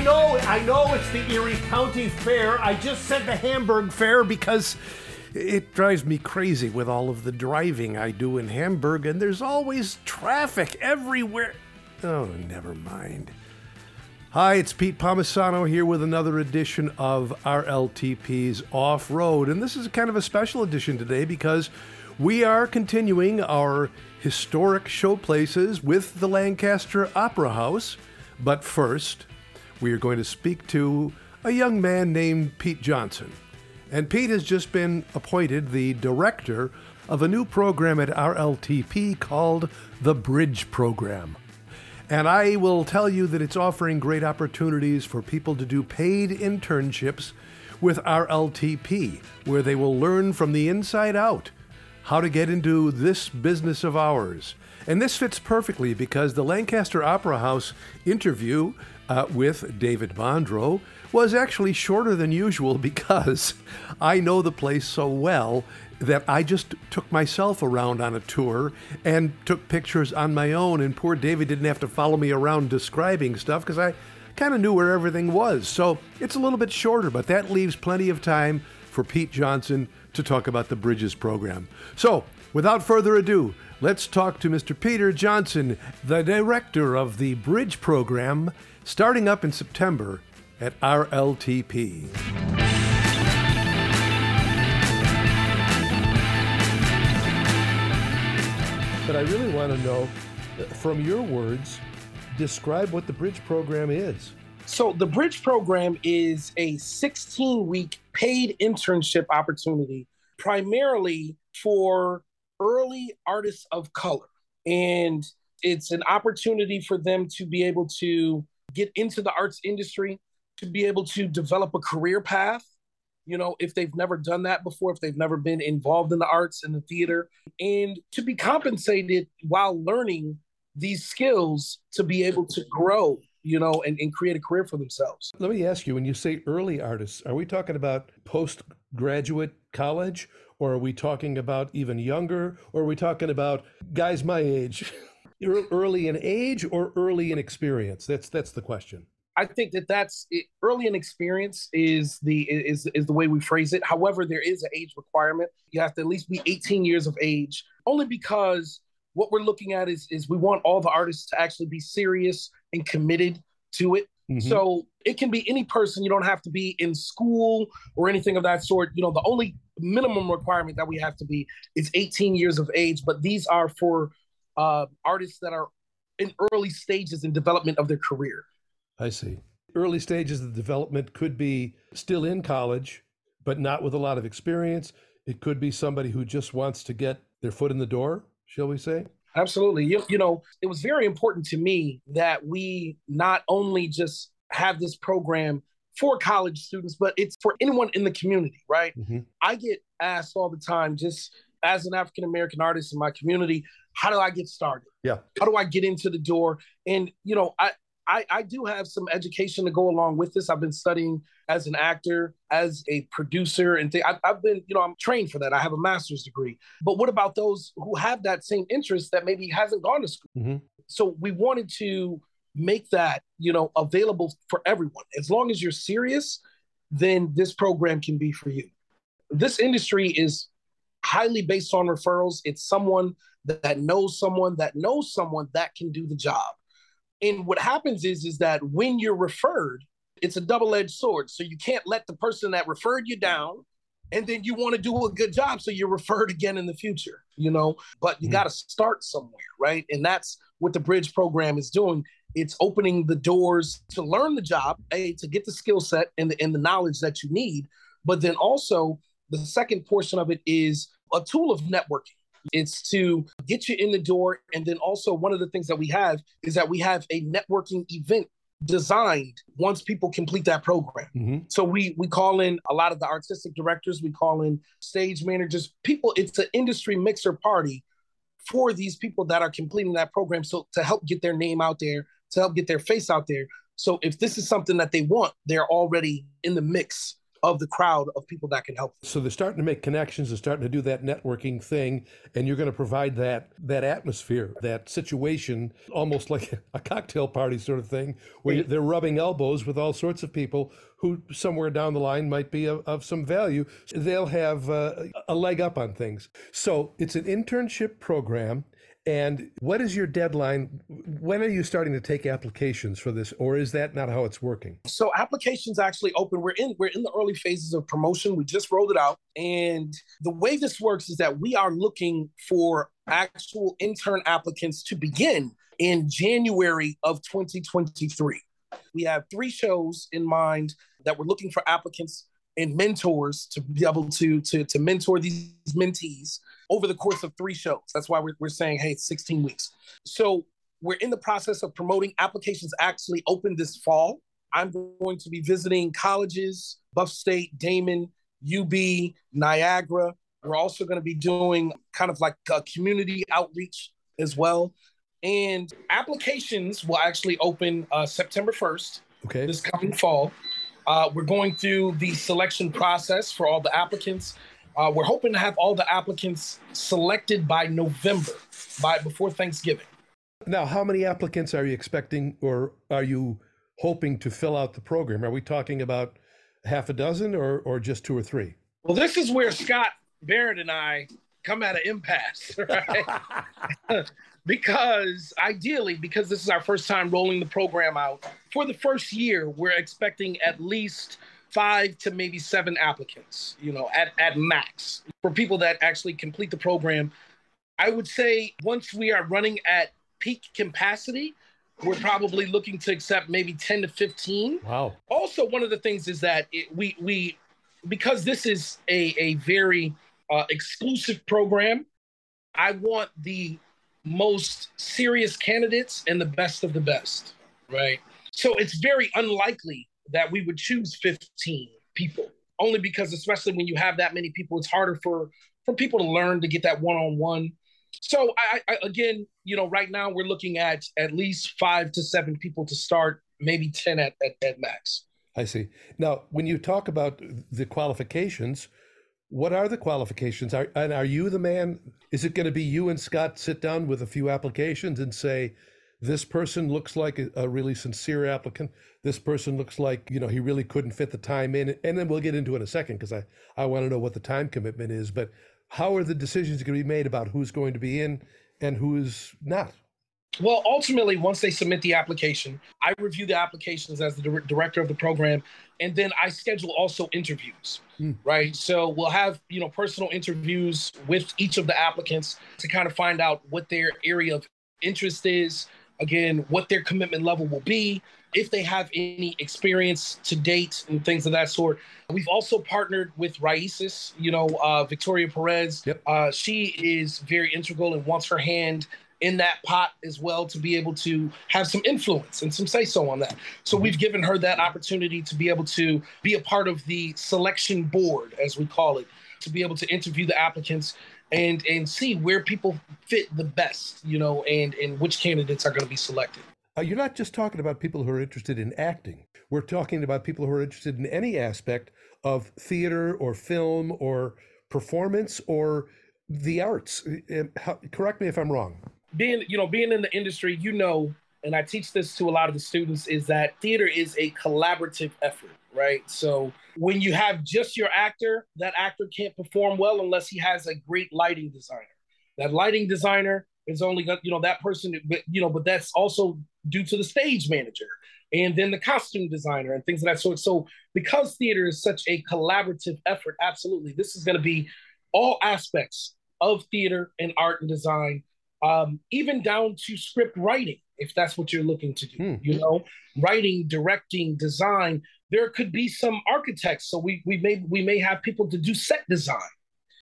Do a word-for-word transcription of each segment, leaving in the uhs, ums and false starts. I know, I know it's the Erie County Fair. I just said the Hamburg Fair because it drives me crazy with all of the driving I do in Hamburg, and there's always traffic everywhere. Oh, never mind. Hi, it's Pete Pomisano here with another edition of R L T P's Off-Road, and this is kind of a special edition today because we are continuing our historic showplaces with the Lancaster Opera House, but first, we are going to speak to a young man named Pete Johnson. And Pete has just been appointed the director of a new program at R L T P called the Bridge Program. And I will tell you that it's offering great opportunities for people to do paid internships with R L T P, where they will learn from the inside out how to get into this business of ours. And this fits perfectly because the Lancaster Opera House interview uh, with David Bondreau was actually shorter than usual because I know the place so well that I just took myself around on a tour and took pictures on my own, and poor David didn't have to follow me around describing stuff because I kind of knew where everything was. So it's a little bit shorter, but that leaves plenty of time for Pete Johnson to talk about the Bridges program. So without further ado, let's talk to Mister Peter Johnson, the director of the Bridge program, starting up in September at R L T P. But I really want to know, from your words, describe what the Bridge Program is. So the Bridge Program is a sixteen-week paid internship opportunity, primarily for early artists of color. And it's an opportunity for them to be able to get into the arts industry, to be able to develop a career path, you know, if they've never done that before, if they've never been involved in the arts and the theater, and to be compensated while learning these skills to be able to grow, you know, and, and create a career for themselves. Let me ask you, when you say early artists, are we talking about postgraduate college, or are we talking about even younger, or are we talking about guys my age? Early in age or early in experience? That's that's the question. I think that that's it. Early in experience is the is is the way we phrase it. However, there is an age requirement. You have to at least be eighteen years of age, only because what we're looking at is is we want all the artists to actually be serious and committed to it. Mm-hmm. So it can be any person. You don't have to be in school or anything of that sort. You know, the only minimum requirement that we have to be is eighteen years of age. But these are for uh, artists that are in early stages in development of their career. I see. Early stages of development could be still in college, but not with a lot of experience. It could be somebody who just wants to get their foot in the door, shall we say? Absolutely. You, you know, it was very important to me that we not only just have this program for college students, but it's for anyone in the community, right? Mm-hmm. I get asked all the time, just as an African-American artist in my community, how do I get started? Yeah. How do I get into the door? And, you know, I, I, I do have some education to go along with this. I've been studying as an actor, as a producer, and th- I, I've been, you know, I'm trained for that. I have a master's degree. But what about those who have that same interest that maybe hasn't gone to school? Mm-hmm. So we wanted to make that, you know, available for everyone. As long as you're serious, then this program can be for you. This industry is highly based on referrals. It's someone that knows someone that knows someone that can do the job. And what happens is, is that when you're referred, it's a double-edged sword. So you can't let the person that referred you down, and then you want to do a good job so you're referred again in the future, you know, but you mm-hmm. got to start somewhere, right? And that's what the Bridge program is doing. It's opening the doors to learn the job, A, to get the skill set and the, and the knowledge that you need. But then also the second portion of it is a tool of networking. It's to get you in the door. And then also one of the things that we have is that we have a networking event designed once people complete that program. Mm-hmm. So we we call in a lot of the artistic directors, we call in stage managers, people. It's an industry mixer party for these people that are completing that program. So to help get their name out there, to help get their face out there. So if this is something that they want, they're already in the mix of the crowd of people that can help them. So they're starting to make connections, they're starting to do that networking thing, and you're going to provide that that atmosphere, that situation, almost like a cocktail party sort of thing, where they're rubbing elbows with all sorts of people who somewhere down the line might be of, of some value. They'll have uh, a leg up on things. So it's an internship program. And what is your deadline? When are you starting to take applications for this, or is that not how it's working? So applications actually open. We're in we're in the early phases of promotion. We just rolled it out. And the way this works is that we are looking for actual intern applicants to begin in January of twenty twenty-three. We have three shows in mind that we're looking for applicants and mentors to be able to, to, to mentor these mentees over the course of three shows. That's why we're, we're saying, hey, it's sixteen weeks. So we're in the process of promoting. Applications actually open this fall. I'm going to be visiting colleges, Buff State, Damon, U B, Niagara. We're also going to be doing kind of like a community outreach as well. And applications will actually open uh, September first, okay, this coming fall. Uh, we're going through the selection process for all the applicants. Uh, we're hoping to have all the applicants selected by November, by before Thanksgiving. Now, how many applicants are you expecting, or are you hoping to fill out the program? Are we talking about half a dozen, or, or just two or three? Well, this is where Scott Barrett and I come at an impasse, right? Because ideally, because this is our first time rolling the program out, for the first year, we're expecting at least five to maybe seven applicants, you know, at, at max for people that actually complete the program. I would say once we are running at peak capacity, we're probably looking to accept maybe ten to fifteen. Wow. Also, one of the things is that it, we, we, because this is a, a very uh, exclusive program, I want the most serious candidates and the best of the best, right? So it's very unlikely that we would choose fifteen people, only because, especially when you have that many people, it's harder for, for people to learn, to get that one-on-one. So I, I, again, you know, right now we're looking at at least five to seven people to start, maybe ten at, at, at max. I see. Now, when you talk about the qualifications, what are the qualifications? Are, and are you the man? Is it going to be you and Scott sit down with a few applications and say, this person looks like a, a really sincere applicant. This person looks like, you know, he really couldn't fit the time in. And then we'll get into it in a second, because I, I want to know what the time commitment is. But how are the decisions going to be made about who's going to be in and who is not? Well, ultimately, once they submit the application, I review the applications as the di- director of the program, and then I schedule also interviews, mm. right? So we'll have, you know, personal interviews with each of the applicants to kind of find out what their area of interest is, again, what their commitment level will be, if they have any experience to date and things of that sort. We've also partnered with Raisis, you know, uh, Victoria Perez. Yep. Uh, she is very integral and wants her hand in that pot as well, to be able to have some influence and some say-so on that. So we've given her that opportunity to be able to be a part of the selection board, as we call it, to be able to interview the applicants and and see where people fit the best, you know, and, and which candidates are going to be selected. Uh, you're not just talking about people who are interested in acting. We're talking about people who are interested in any aspect of theater or film or performance or the arts. How, correct me if I'm wrong. Being, you know, being in the industry, you know, and I teach this to a lot of the students, is that theater is a collaborative effort, right? So when you have just your actor, that actor can't perform well unless he has a great lighting designer. That lighting designer is only, you know, that person, but, you know, but that's also due to the stage manager and then the costume designer and things of that sort. So because theater is such a collaborative effort, absolutely, this is going to be all aspects of theater and art and design. Um, even down to script writing, if that's what you're looking to do, hmm. you know, writing, directing, design. There could be some architects, so we we may we may have people to do set design.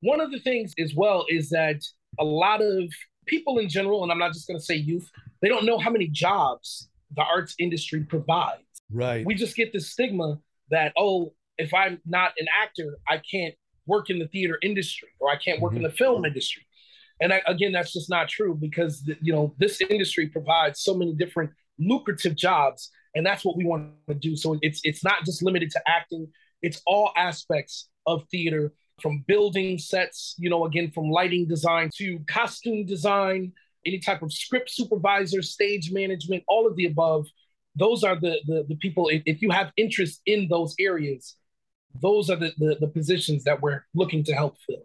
One of the things as well is that a lot of people in general, and I'm not just going to say youth, they don't know how many jobs the arts industry provides. Right. We just get this stigma that, oh, if I'm not an actor, I can't work in the theater industry, or I can't work mm-hmm. in the film industry. And I, again, that's just not true, because, the, you know, this industry provides so many different lucrative jobs, and that's what we want to do. So it's it's not just limited to acting. It's all aspects of theater, from building sets, you know, again, from lighting design to costume design, any type of script supervisor, stage management, all of the above. Those are the the, the people, if, if you have interest in those areas, those are the, the, the positions that we're looking to help fill.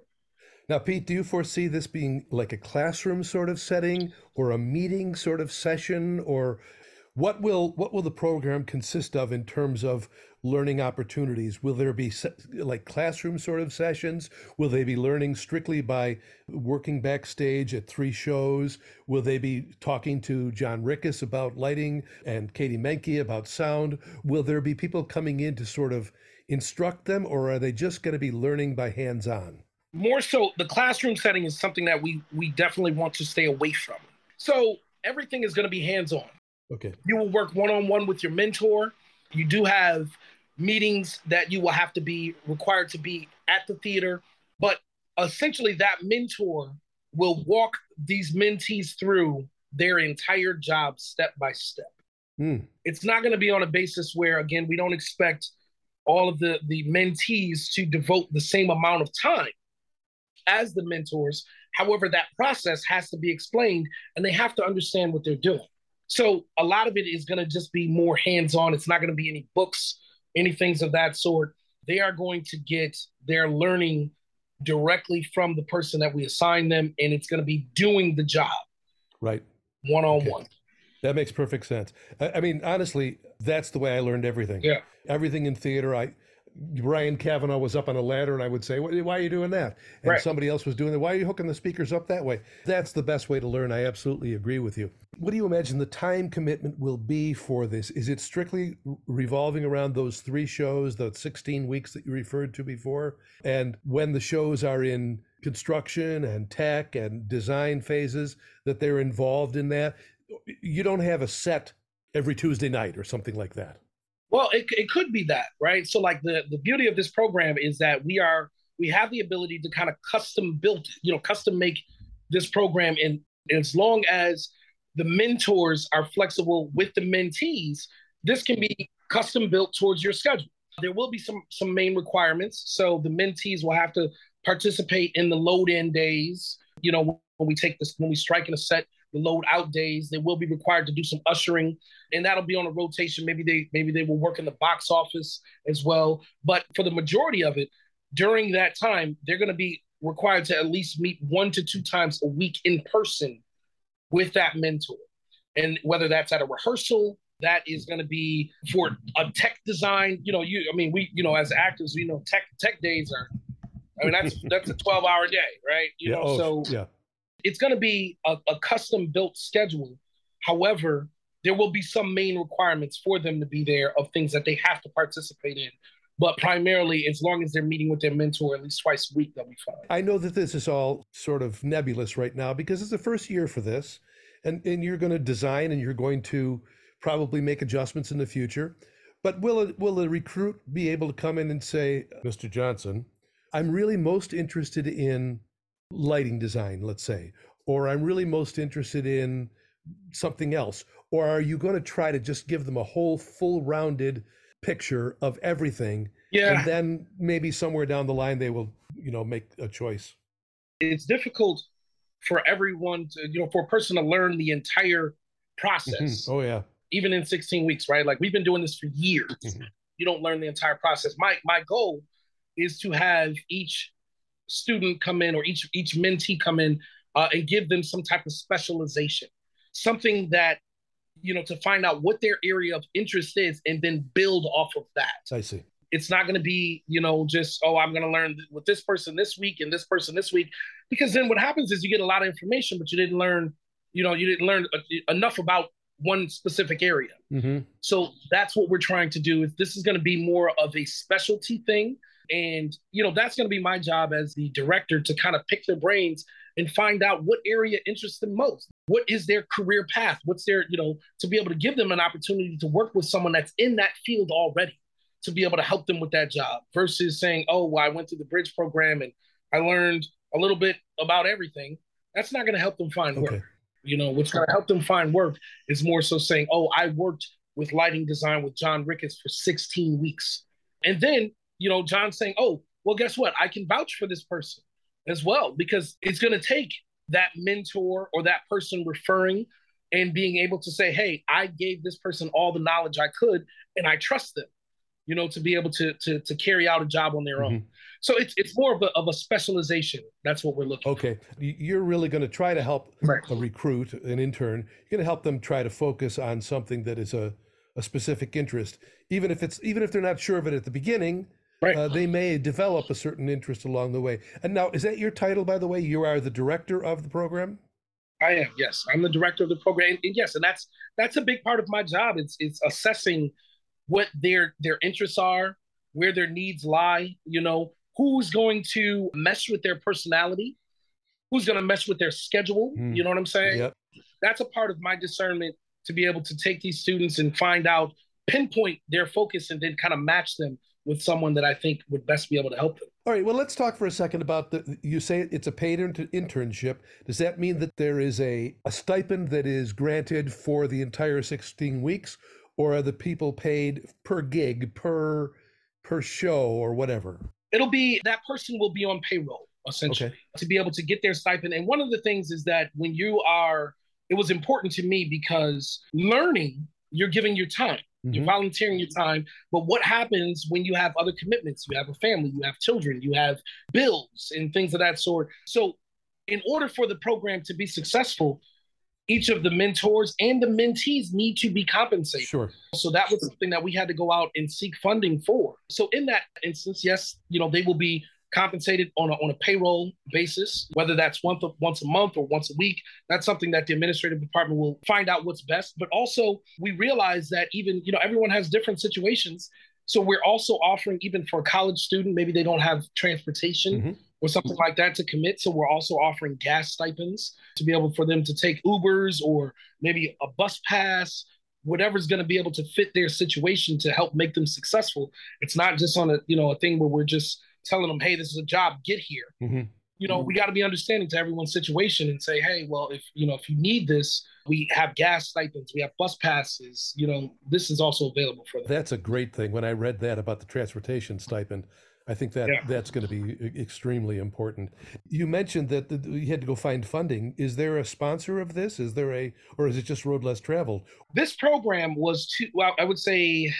Now, Pete, do you foresee this being like a classroom sort of setting or a meeting sort of session? Or what will what will the program consist of in terms of learning opportunities? Will there be se- like classroom sort of sessions? Will they be learning strictly by working backstage at three shows? Will they be talking to John Ricketts about lighting and Katie Menke about sound? Will there be people coming in to sort of instruct them, or are they just going to be learning by hands-on? More so, the classroom setting is something that we we definitely want to stay away from. So everything is going to be hands-on. Okay. You will work one-on-one with your mentor. You do have meetings that you will have to be required to be at the theater, but essentially that mentor will walk these mentees through their entire job step by step. Mm. It's not going to be on a basis where, again, we don't expect all of the, the mentees to devote the same amount of time as the mentors. However, that process has to be explained and they have to understand what they're doing. So a lot of it is going to just be more hands-on. It's not going to be any books, any things of that sort. They are going to get their learning directly from the person that we assign them, and it's going to be doing the job. Right. One-on-one. Okay. That makes perfect sense. I, I mean, honestly, that's the way I learned everything. Yeah. Everything in theater. I Brian Kavanaugh was up on a ladder, and I would say, why are you doing that? And right. Somebody else was doing that. Why are you hooking the speakers up that way? That's the best way to learn. I absolutely agree with you. What do you imagine the time commitment will be for this? Is it strictly revolving around those three shows, the sixteen weeks that you referred to before? And when the shows are in construction and tech and design phases, that they're involved in that? You don't have a set every Tuesday night or something like that. Well, it it could be that, right? So like the, the beauty of this program is that we are, we have the ability to kind of custom build, you know, custom make this program. And as long as the mentors are flexible with the mentees, this can be custom built towards your schedule. There will be some, some main requirements. So the mentees will have to participate in the load in days. You know, when we take this, when we strike in a set, the load out days, they will be required to do some ushering, and that'll be on a rotation. Maybe they maybe they will work in the box office as well. But for the majority of it, during that time, they're going to be required to at least meet one to two times a week in person with that mentor. And whether that's at a rehearsal, that is going to be for a tech design. You know, you I mean, we, you know, as actors, we know tech tech days are, I mean, that's that's a twelve hour day, right? You yeah, know, oh, so yeah. It's going to be a, a custom-built schedule. However, there will be some main requirements for them to be there of things that they have to participate in. But primarily, as long as they're meeting with their mentor at least twice a week, they'll be fine. I know that this is all sort of nebulous right now because it's the first year for this, and, and you're going to design and you're going to probably make adjustments in the future. But will a, will a recruit be able to come in and say, Mister Johnson, I'm really most interested in lighting design, let's say, or I'm really most interested in something else? Or are you going to try to just give them a whole full rounded picture of everything? Yeah. And then maybe somewhere down the line, they will, you know, make a choice. It's difficult for everyone to, you know, for a person to learn the entire process. Mm-hmm. Oh yeah. Even in sixteen weeks, right? Like we've been doing this for years. Mm-hmm. You don't learn the entire process. My, my goal is to have each student come in, or each each mentee come in, uh, and give them some type of specialization, something that, you know, to find out what their area of interest is and then build off of that. I see. It's not going to be, you know, just, oh, I'm going to learn with this person this week and this person this week, because then what happens is you get a lot of information, but you didn't learn, you know, you didn't learn enough about one specific area. Mm-hmm. So that's what we're trying to do. Is this is going to be more of a specialty thing. And, you know, that's going to be my job as the director to kind of pick their brains and find out what area interests them most. What is their career path? What's their, you know, to be able to give them an opportunity to work with someone that's in that field already, to be able to help them with that job, versus saying, oh, well, I went through the Bridge program and I learned a little bit about everything. That's not going to help them find okay. work. You know, what's going to help them find work is more so saying, oh, I worked with lighting design with John Ricketts for sixteen weeks. And then you know, John saying, oh, well, guess what? I can vouch for this person as well, because it's going to take that mentor or that person referring and being able to say, hey, I gave this person all the knowledge I could, and I trust them, you know, to be able to to, to carry out a job on their mm-hmm. own. So it's it's more of a, of a specialization. That's what we're looking okay. for. Okay. You're really going to try to help right. a recruit, an intern. You're going to help them try to focus on something that is a, a specific interest. Even if it's even if they're not sure of it at the beginning, right. uh, they may develop a certain interest along the way. And now, is that your title, by the way? You are the director of the program? I am, yes. I'm the director of the program. And, and yes, and that's that's a big part of my job. It's it's assessing what their their interests are, where their needs lie, you know, who's going to mesh with their personality, who's going to mesh with their schedule, mm. you know what I'm saying? Yep. That's a part of my discernment, to be able to take these students and find out, pinpoint their focus, and then kind of match them with someone that I think would best be able to help them. All right, well, let's talk for a second about the, you say it's a paid internship. Does that mean that there is a, a stipend that is granted for the entire sixteen weeks, or are the people paid per gig, per per show, or whatever? It'll be, that person will be on payroll, essentially, okay. to be able to get their stipend. And one of the things is that when you are, it was important to me because learning, you're giving your time. You're volunteering your time, but what happens when you have other commitments? You have a family, you have children, you have bills and things of that sort. So in order for the program to be successful, each of the mentors and the mentees need to be compensated. Sure. So that was something that we had to go out and seek funding for. So in that instance, yes, you know, they will be compensated on a, on a payroll basis, whether that's once a, once a month or once a week. That's something that the administrative department will find out what's best. But also we realize that even, you know, everyone has different situations. So we're also offering, even for a college student, maybe they don't have transportation mm-hmm. or something like that to commit. So we're also offering gas stipends to be able for them to take Ubers or maybe a bus pass, whatever's going to be able to fit their situation to help make them successful. It's not just on a, you know, a thing where we're just telling them, hey, this is a job, get here. Mm-hmm. You know, mm-hmm. we got to be understanding to everyone's situation and say, hey, well, if, you know, if you need this, we have gas stipends, we have bus passes, you know, this is also available for them. That's a great thing. When I read that about the transportation stipend, I think that yeah. that's going to be extremely important. You mentioned that the, you had to go find funding. Is there a sponsor of this? Is there a, or is it just Road Less Traveled? This program was two, well, I would say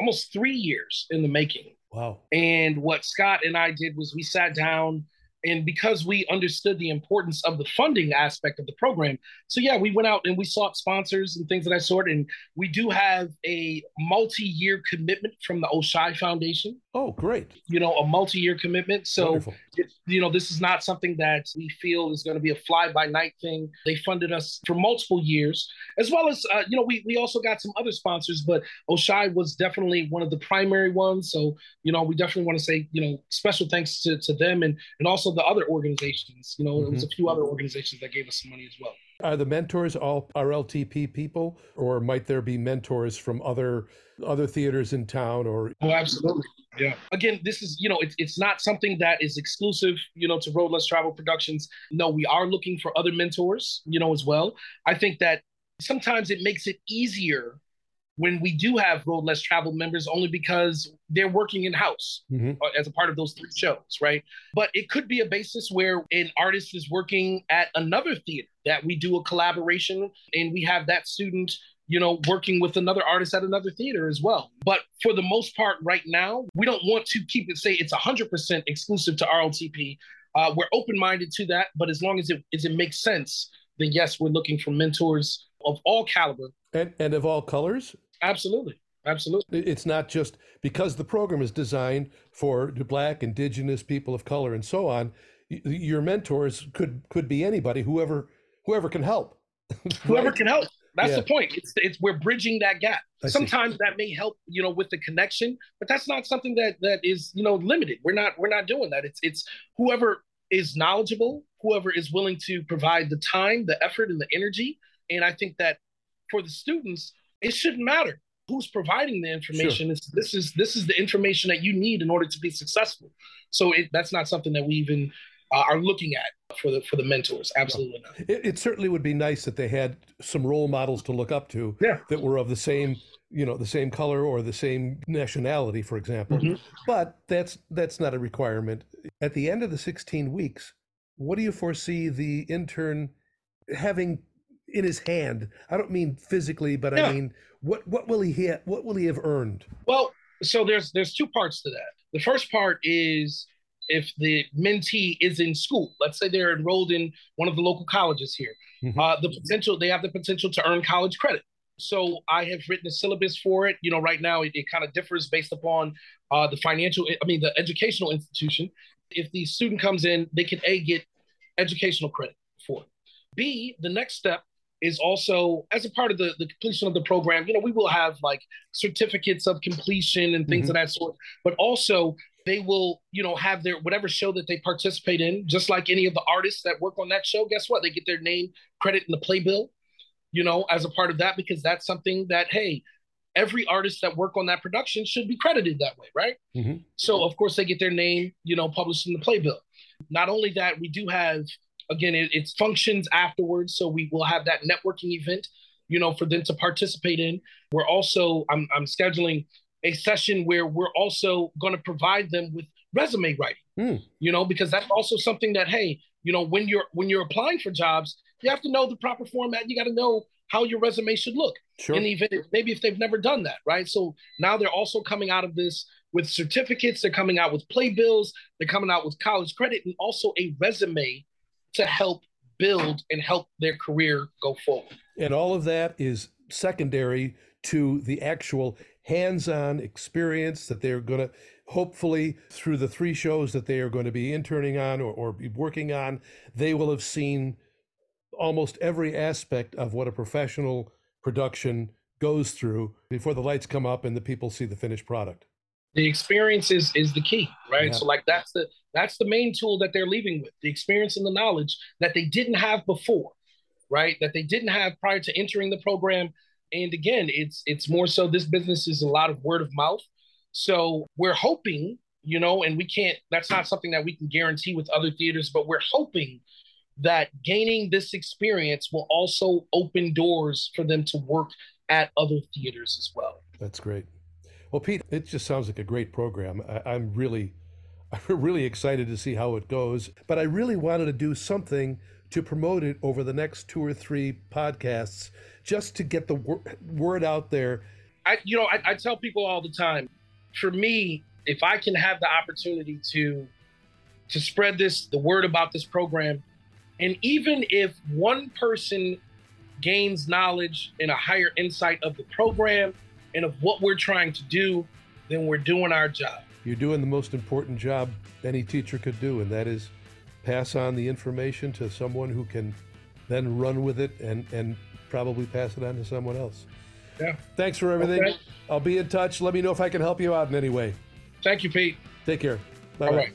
almost three years in the making. Wow. And what Scott and I did was we sat down, and because we understood the importance of the funding aspect of the program. So yeah, we went out and we sought sponsors and things of that sort. And we do have a multi-year commitment from the Oshai Foundation. Oh, great. You know, a multi-year commitment. So, it, you know, this is not something that we feel is going to be a fly-by-night thing. They funded us for multiple years, as well as, uh, you know, we, we also got some other sponsors, but Oshai was definitely one of the primary ones. So, you know, we definitely want to say, you know, special thanks to, to them and, and also the other organizations. You know, mm-hmm. there was a few other organizations that gave us some money as well. Are the mentors all R L T P people, or might there be mentors from other other theaters in town? Or oh, absolutely, yeah. Again, this is, you know, it's it's not something that is exclusive, you know, to Roadless Travel Productions. No, we are looking for other mentors, you know, as well. I think that sometimes it makes it easier when we do have Road Less Travel members, only because they're working in-house mm-hmm. as a part of those three shows, right? But it could be a basis where an artist is working at another theater, that we do a collaboration and we have that student, you know, working with another artist at another theater as well. But for the most part right now, we don't want to keep it, say it's one hundred percent exclusive to R L T P. Uh, we're open-minded to that, but as long as it, as it makes sense, then yes, we're looking for mentors of all caliber. And, and of all colors? Absolutely. Absolutely. It's not just because the program is designed for Black, Indigenous, people of color, and so on. Your mentors could, could be anybody, whoever whoever can help. Whoever right? can help. That's yeah. the point. It's it's we're bridging that gap. I Sometimes see. That may help, you know, with the connection, but that's not something that that is, you know, limited. We're not we're not doing that. It's it's whoever is knowledgeable, whoever is willing to provide the time, the effort, and the energy. And I think that for the students, it shouldn't matter who's providing the information. Sure. It's, this is this is the information that you need in order to be successful. So it, that's not something that we even uh, are looking at for the for the mentors. Absolutely not. It, it certainly would be nice that they had some role models to look up to yeah. that were of the same, you know, the same color or the same nationality, for example. Mm-hmm. But that's that's not a requirement. At the end of the sixteen weeks, what do you foresee the intern having in his hand? I don't mean physically, but yeah. I mean, what what will he ha- what will he have earned? Well, so there's there's two parts to that. The first part is if the mentee is in school. Let's say they're enrolled in one of the local colleges here. Mm-hmm. Uh, the potential they have the potential to earn college credit. So I have written a syllabus for it. You know, right now it, it kind of differs based upon uh, the financial. I mean, the educational institution. If the student comes in, they can A, get educational credit for it. B, the next step is also, as a part of the, the completion of the program, you know, we will have like certificates of completion and things mm-hmm. of that sort, but also they will, you know, have their, whatever show that they participate in, just like any of the artists that work on that show, guess what? They get their name credit in the playbill, you know, as a part of that, because that's something that, hey, every artist that work on that production should be credited that way, right? Mm-hmm. So of course they get their name, you know, published in the playbill. Not only that, we do have, Again, it, it functions afterwards, so we will have that networking event, you know, for them to participate in. We're also, I'm, I'm scheduling a session where we're also going to provide them with resume writing, mm. you know, because that's also something that, hey, you know, when you're when you're applying for jobs, you have to know the proper format. You got to know how your resume should look. Sure. In the event, maybe if they've never done that, right? So now they're also coming out of this with certificates. They're coming out with playbills. They're coming out with college credit and also a resume to help build and help their career go forward. And all of that is secondary to the actual hands-on experience that they're going to, hopefully through the three shows that they are going to be interning on or, or be working on, they will have seen almost every aspect of what a professional production goes through before the lights come up and the people see the finished product. The experience is, is the key, right? Yeah. So like that's the that's the main tool that they're leaving with, the experience and the knowledge that they didn't have before, right? That they didn't have prior to entering the program. And again, it's it's more so this business is a lot of word of mouth. So we're hoping, you know, and we can't, that's not something that we can guarantee with other theaters, but we're hoping that gaining this experience will also open doors for them to work at other theaters as well. That's great. Well, Pete, it just sounds like a great program. I, I'm really, I'm really excited to see how it goes. But I really wanted to do something to promote it over the next two or three podcasts, just to get the wor- word out there. I, you know, I, I tell people all the time, for me, if I can have the opportunity to, to spread this, the word about this program, and even if one person gains knowledge and a higher insight of the program, and of what we're trying to do, then we're doing our job. You're doing the most important job any teacher could do, and that is pass on the information to someone who can then run with it and, and probably pass it on to someone else. Yeah. Thanks for everything. Okay. I'll be in touch. Let me know if I can help you out in any way. Thank you, Pete. Take care. Bye-bye. All right.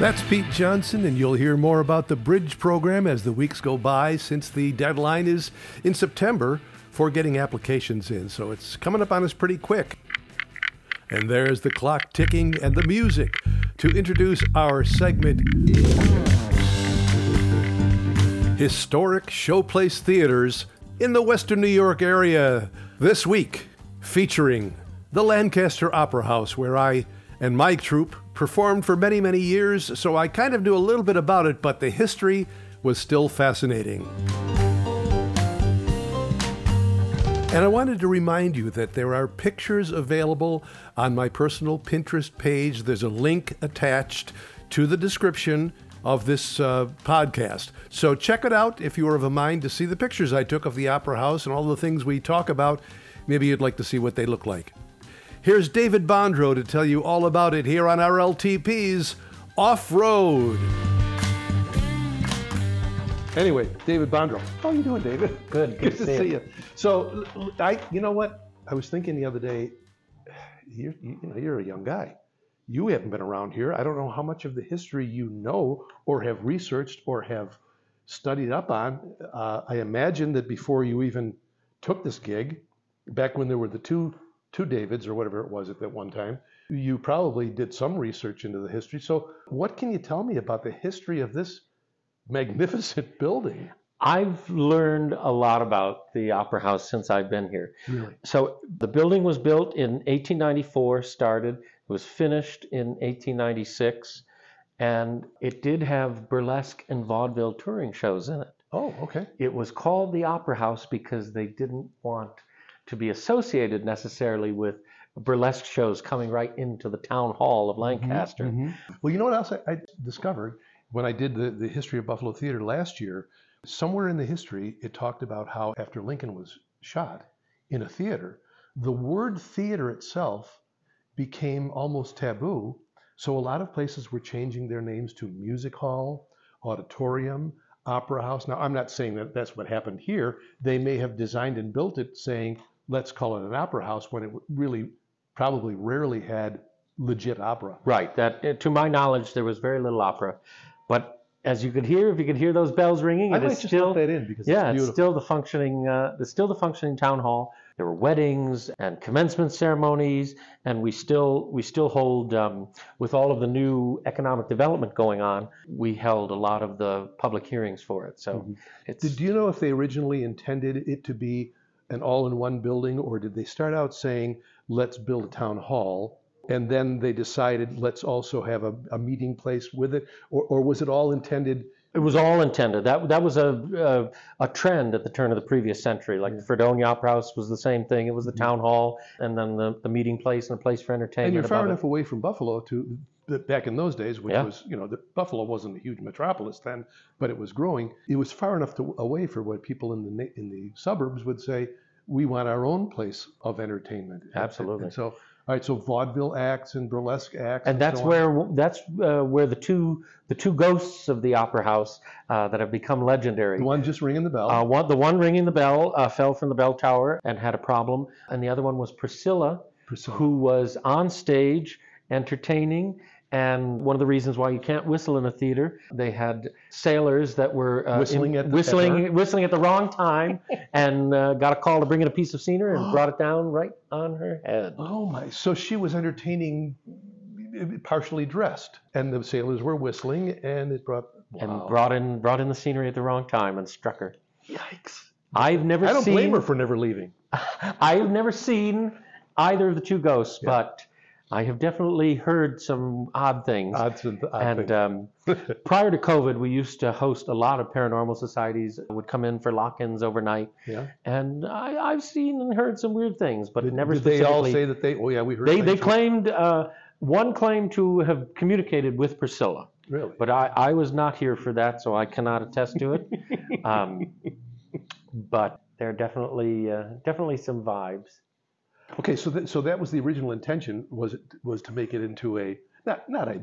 That's Pete Johnson, and you'll hear more about the Bridge Program as the weeks go by, since the deadline is in September for getting applications in. So it's coming up on us pretty quick. And there's the clock ticking and the music to introduce our segment, Historic Showplace Theaters in the Western New York Area. This week, featuring the Lancaster Opera House, where I and my troupe performed for many, many years, so I kind of knew a little bit about it, but the history was still fascinating. And I wanted to remind you that there are pictures available on my personal Pinterest page. There's a link attached to the description of this uh, podcast. So check it out if you are of a mind to see the pictures I took of the Opera House and all the things we talk about. Maybe you'd like to see what they look like. Here's David Bondreau to tell you all about it here on R L T P's Off-Road. Anyway, David Bondreau. How are you doing, David? Good. Good, good to see, see you. you. So, I, you know what? I was thinking the other day, you're, you know, you're a young guy. You haven't been around here. I don't know how much of the history you know or have researched or have studied up on. Uh, I imagine that before you even took this gig, back when there were the two two Davids or whatever it was at that one time. You probably did some research into the history. So what can you tell me about the history of this magnificent building? I've learned a lot about the Opera House since I've been here. Really? So the building was built in eighteen ninety-four, started, was finished in eighteen ninety-six, and it did have burlesque and vaudeville touring shows in it. Oh, okay. It was called the Opera House because they didn't want to be associated necessarily with burlesque shows coming right into the town hall of Lancaster. Mm-hmm. Well, you know what else I, I discovered when I did the, the history of Buffalo Theater last year? Somewhere in the history, it talked about how after Lincoln was shot in a theater, the word theater itself became almost taboo. So a lot of places were changing their names to music hall, auditorium, opera house. Now, I'm not saying that that's what happened here. They may have designed and built it saying, let's call it an opera house, when it really probably rarely had legit opera. Right. That, to my knowledge, there was very little opera. But as you could hear, if you could hear those bells ringing, I it is still that in because yeah, it's, it's still the functioning, uh, it's still the functioning town hall. There were weddings and commencement ceremonies, and we still we still hold um, with all of the new economic development going on. We held a lot of the public hearings for it. So, mm-hmm. it's, did you know if they originally intended it to be an all-in-one building, or did they start out saying let's build a town hall? And then they decided, let's also have a, a meeting place with it, or, or was it all intended? It was all intended. That that was a, a a trend at the turn of the previous century. Like the Fredonia Opera House was the same thing. It was the town hall, and then the, the meeting place, and a place for entertainment. And you're far enough it. away from Buffalo to back in those days, which yeah. was, you know, the, Buffalo wasn't a huge metropolis then, but it was growing. It was far enough to, away for what people in the in the suburbs would say, we want our own place of entertainment. Absolutely. And, and so. All right, so vaudeville acts and burlesque acts, and, and that's so where that's uh, where the two the two ghosts of the Opera House uh, that have become legendary. The one just ringing the bell. Uh, one, the one ringing the bell uh, fell from the bell tower and had a problem, and the other one was Priscilla, Priscilla, who was on stage entertaining. And one of the reasons why you can't whistle in a theater, they had sailors that were uh, whistling, in, at, the, whistling, at whistling at the wrong time and uh, got a call to bring in a piece of scenery and brought it down right on her head. Oh, my. So she was entertaining partially dressed, and the sailors were whistling, and it brought... Wow. And brought in, brought in the scenery at the wrong time and struck her. Yikes. I've never seen... I don't seen, blame her for never leaving. I've never seen either of the two ghosts, yeah. but... I have definitely heard some odd things. Odds and odd and, um, things. Prior to COVID, we used to host a lot of paranormal societies that would come in for lock-ins overnight. Yeah. And I, I've seen and heard some weird things, but did, never did specifically. Did they all say that they, oh yeah, we heard They, they claimed, uh, one claimed to have communicated with Priscilla. Really? But I, I was not here for that, so I cannot attest to it. um, but there are definitely, uh, definitely some vibes. Okay, so that, so that was the original intention, was it, was to make it into a not not a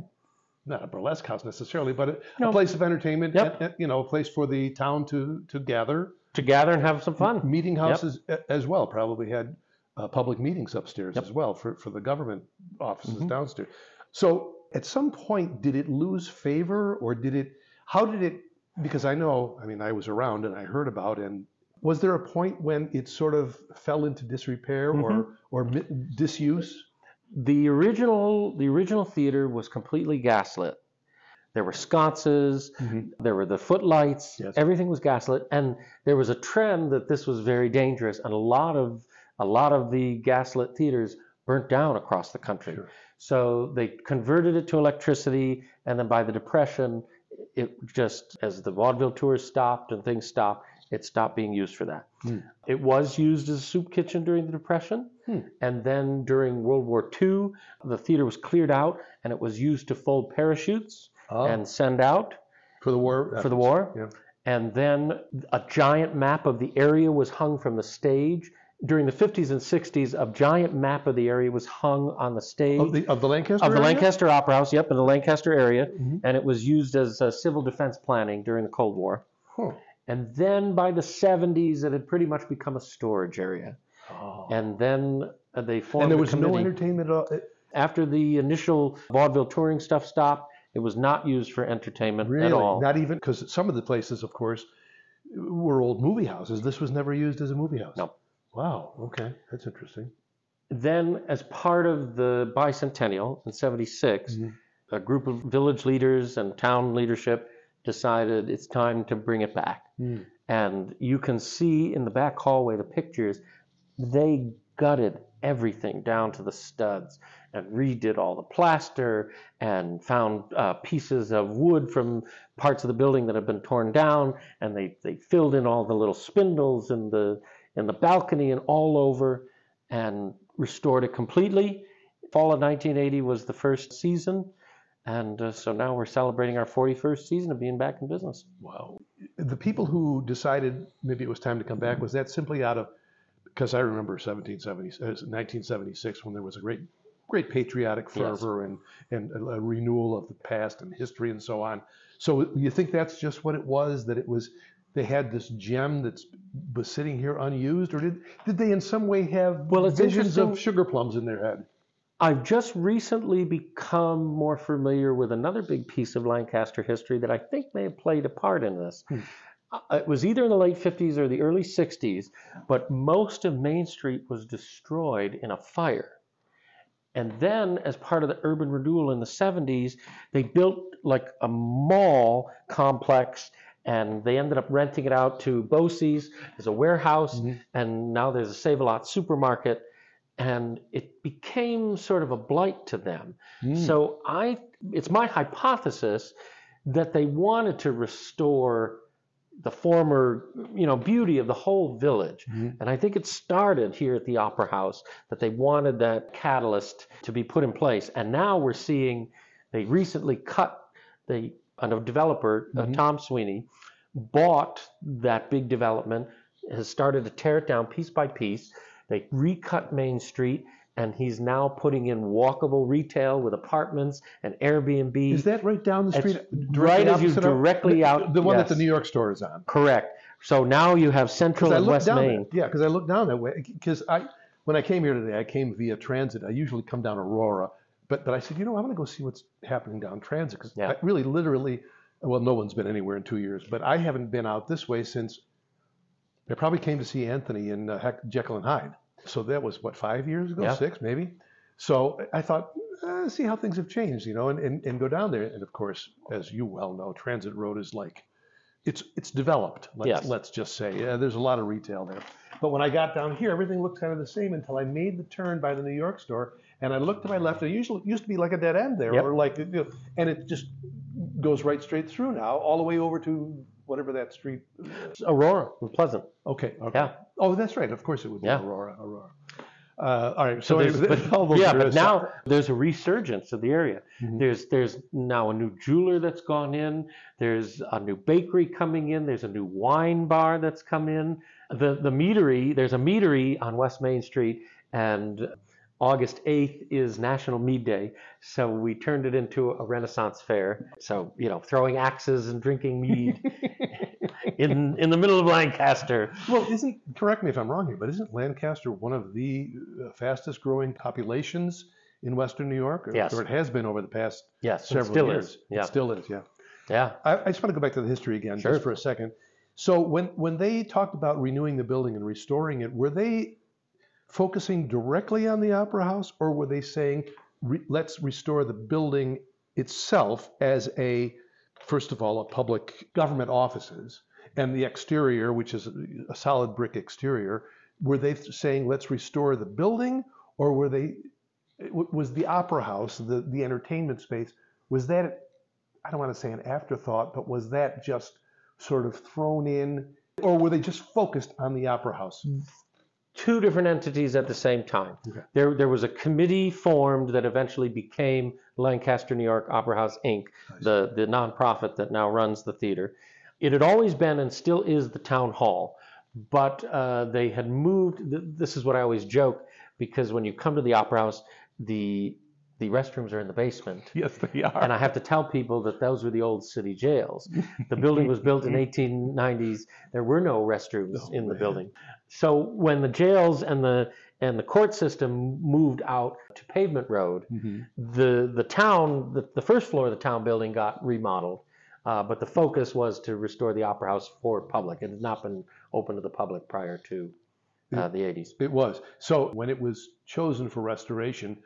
not a burlesque house necessarily, but a, no. a place of entertainment, yep. a, a, you know, a place for the town to to gather, to gather and have some fun. Meeting houses yep. as well probably had uh, public meetings upstairs yep. as well for for the government offices mm-hmm. downstairs. So at some point, did it lose favor, or did it? How did it? Because I know, I mean, I was around and I heard about and. Was there a point when it sort of fell into disrepair or mm-hmm. or disuse? The original the original theater was completely gaslit. There were sconces, mm-hmm. there were the footlights, yes. everything was gaslit, and there was a trend that this was very dangerous, and a lot of a lot of the gaslit theaters burnt down across the country. Sure. So they converted it to electricity, and then by the Depression, it just as the vaudeville tours stopped and things stopped. It stopped being used for that. Mm. It was used as a soup kitchen during the Depression. Mm. And then during World War Two, the theater was cleared out and it was used to fold parachutes oh. and send out. For the war? For the war. Yeah. And then a giant map of the area was hung from the stage. During the fifties and sixties, a giant map of the area was hung on the stage. Of the, of the Lancaster Of the area? Lancaster Opera House, yep, in the Lancaster area. Mm-hmm. And it was used as uh, civil defense planning during the Cold War. Huh. And then by the seventies, it had pretty much become a storage area. Oh. And then they formed And there was no entertainment at all? After the initial vaudeville touring stuff stopped, it was not used for entertainment really? at all. Not even? Because some of the places, of course, were old movie houses. This was never used as a movie house. No. Wow. Okay. That's interesting. Then, as part of the bicentennial in seventy-six, mm-hmm. a group of village leaders and town leadership decided it's time to bring it back. Mm. And you can see in the back hallway the pictures. They gutted everything down to the studs and redid all the plaster and found uh, pieces of wood from parts of the building that had been torn down, and they, they filled in all the little spindles in the in the balcony and all over and restored it completely. Fall of nineteen eighty was the first season, and uh, so now we're celebrating our forty-first season of being back in business. Wow. The people who decided maybe it was time to come back, was that simply out of, because I remember nineteen seventy-six when there was a great great patriotic fervor, yes. and, and a renewal of the past and history and so on. So you think that's just what it was, that it was, they had this gem that's was sitting here unused, or did, did they in some way have well, visions of sugar plums in their head? I've just recently become more familiar with another big piece of Lancaster history that I think may have played a part in this. Hmm. It was either in the late fifties or the early sixties, but most of Main Street was destroyed in a fire. And then, as part of the urban renewal in the seventies, they built like a mall complex, and they ended up renting it out to BOCES. There's a warehouse, mm-hmm. and now there's a Save-A-Lot supermarket, and it became sort of a blight to them. Mm. So I, it's my hypothesis that they wanted to restore the former, you know, beauty of the whole village. Mm-hmm. And I think it started here at the Opera House that they wanted that catalyst to be put in place. And now we're seeing, they recently cut, the, a developer, mm-hmm. uh, Tom Sweeney, bought that big development, has started to tear it down piece by piece. They recut Main Street, and he's now putting in walkable retail with apartments and Airbnb. Is that right down the street? Right as you directly out. The, the one yes. that the New York store is on. Correct. So now you have Central and West Main. That, yeah, because I look down that way. Because I, when I came here today, I came via transit. I usually come down Aurora. But, but I said, you know, I'm going to go see what's happening down transit. Because yeah. really, literally, well, no one's been anywhere in two years. But I haven't been out this way since I probably came to see Anthony in uh, Jekyll and Hyde. So that was, what, five years ago, yeah. six maybe? So I thought, eh, see how things have changed, you know, and, and, and go down there. And, of course, as you well know, Transit Road is like, it's it's developed, let's, yes. let's just say. Yeah, there's a lot of retail there. But when I got down here, everything looked kind of the same until I made the turn by the New York store. And I looked to my left. It usually used to be like a dead end there. Yep. or like, you know, and it just goes right straight through now, all the way over to whatever that street. Aurora, Pleasant. Okay. okay. Yeah. Oh, that's right. Of course it would be yeah. Aurora. Aurora. Uh, all right. So, so there's, there's, but, all those yeah, but now there's a resurgence of the area. Mm-hmm. There's there's now a new jeweler that's gone in. There's a new bakery coming in. There's a new wine bar that's come in. The the meadery. There's a meadery on West Main Street, and August eighth is National Mead Day, so we turned it into a Renaissance fair. So, you know, throwing axes and drinking mead in in the middle of Lancaster. Well, isn't, correct me if I'm wrong here, but isn't Lancaster one of the fastest growing populations in Western New York? Or, yes. Or it has been over the past yes, several it still years. Is. Yeah. It still is, yeah. Yeah. I, I just want to go back to the history again, sure. just for a second. So when, when they talked about renewing the building and restoring it, were they focusing directly on the Opera House, or were they saying, re- let's restore the building itself as a, first of all, a public government offices, and the exterior, which is a solid brick exterior, were they saying, let's restore the building, or were they, was the Opera House, the, the entertainment space, was that, I don't want to say an afterthought, but was that just sort of thrown in, or were they just focused on the Opera House? Two different entities at the same time. Okay. There, there was a committee formed that eventually became Lancaster, New York Opera House, Incorporated, the, the nonprofit that now runs the theater. It had always been and still is the town hall, but uh, they had moved. This is what I always joke, because when you come to the Opera House, the the restrooms are in the basement. Yes, they are. And I have to tell people that those were the old city jails. The building was built in eighteen nineties. There were no restrooms oh, in the man. building. So when the jails and the and the court system moved out to Pavement Road, mm-hmm. the the town, the, the first floor of the town building got remodeled, uh, but the focus was to restore the Opera House for public. It had not been open to the public prior to uh, the eighties. It was. So when it was chosen for restoration,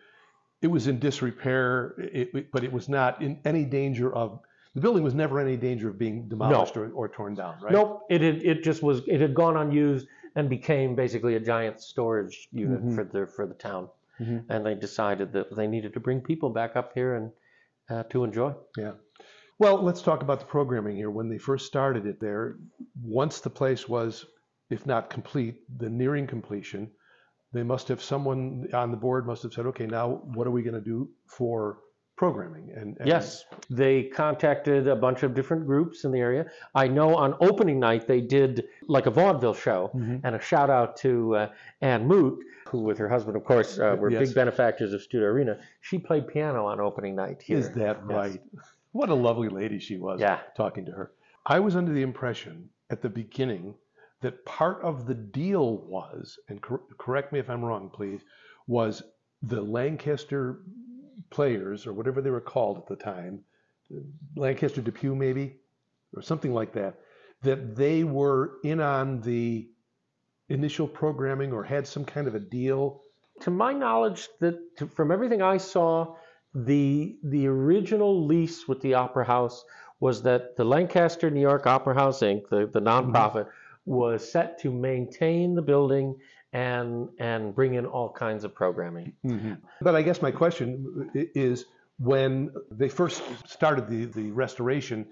it was in disrepair, it, it, but it was not in any danger of, the building was never in any danger of being demolished no. or, or torn down, right? Nope. It had, it just was, it had gone unused and became basically a giant storage unit mm-hmm. for the, for the town. Mm-hmm. And they decided that they needed to bring people back up here and uh, to enjoy. Yeah. Well, let's talk about the programming here. When they first started it there, once the place was, if not complete, then nearing completion, they must have, someone on the board must have said, okay, now what are we going to do for programming? And, and yes, they contacted a bunch of different groups in the area. I know on opening night they did like a vaudeville show, mm-hmm. and a shout out to uh, Ann Moot, who with her husband, of course, uh, were yes. big benefactors of Studio Arena. She played piano on opening night here. Is that yes. right? What a lovely lady she was, yeah. talking to her. I was under the impression at the beginning that part of the deal was, and cor- correct me if I'm wrong, please, was the Lancaster players, or whatever they were called at the time, Lancaster Depew maybe, or something like that, that they were in on the initial programming or had some kind of a deal. To my knowledge, that to, from everything I saw, The the original lease with the Opera House was that the Lancaster New York Opera House Incorporated, the, the nonprofit, mm-hmm. was set to maintain the building and and bring in all kinds of programming. Mm-hmm. But I guess my question is, when they first started the, the restoration,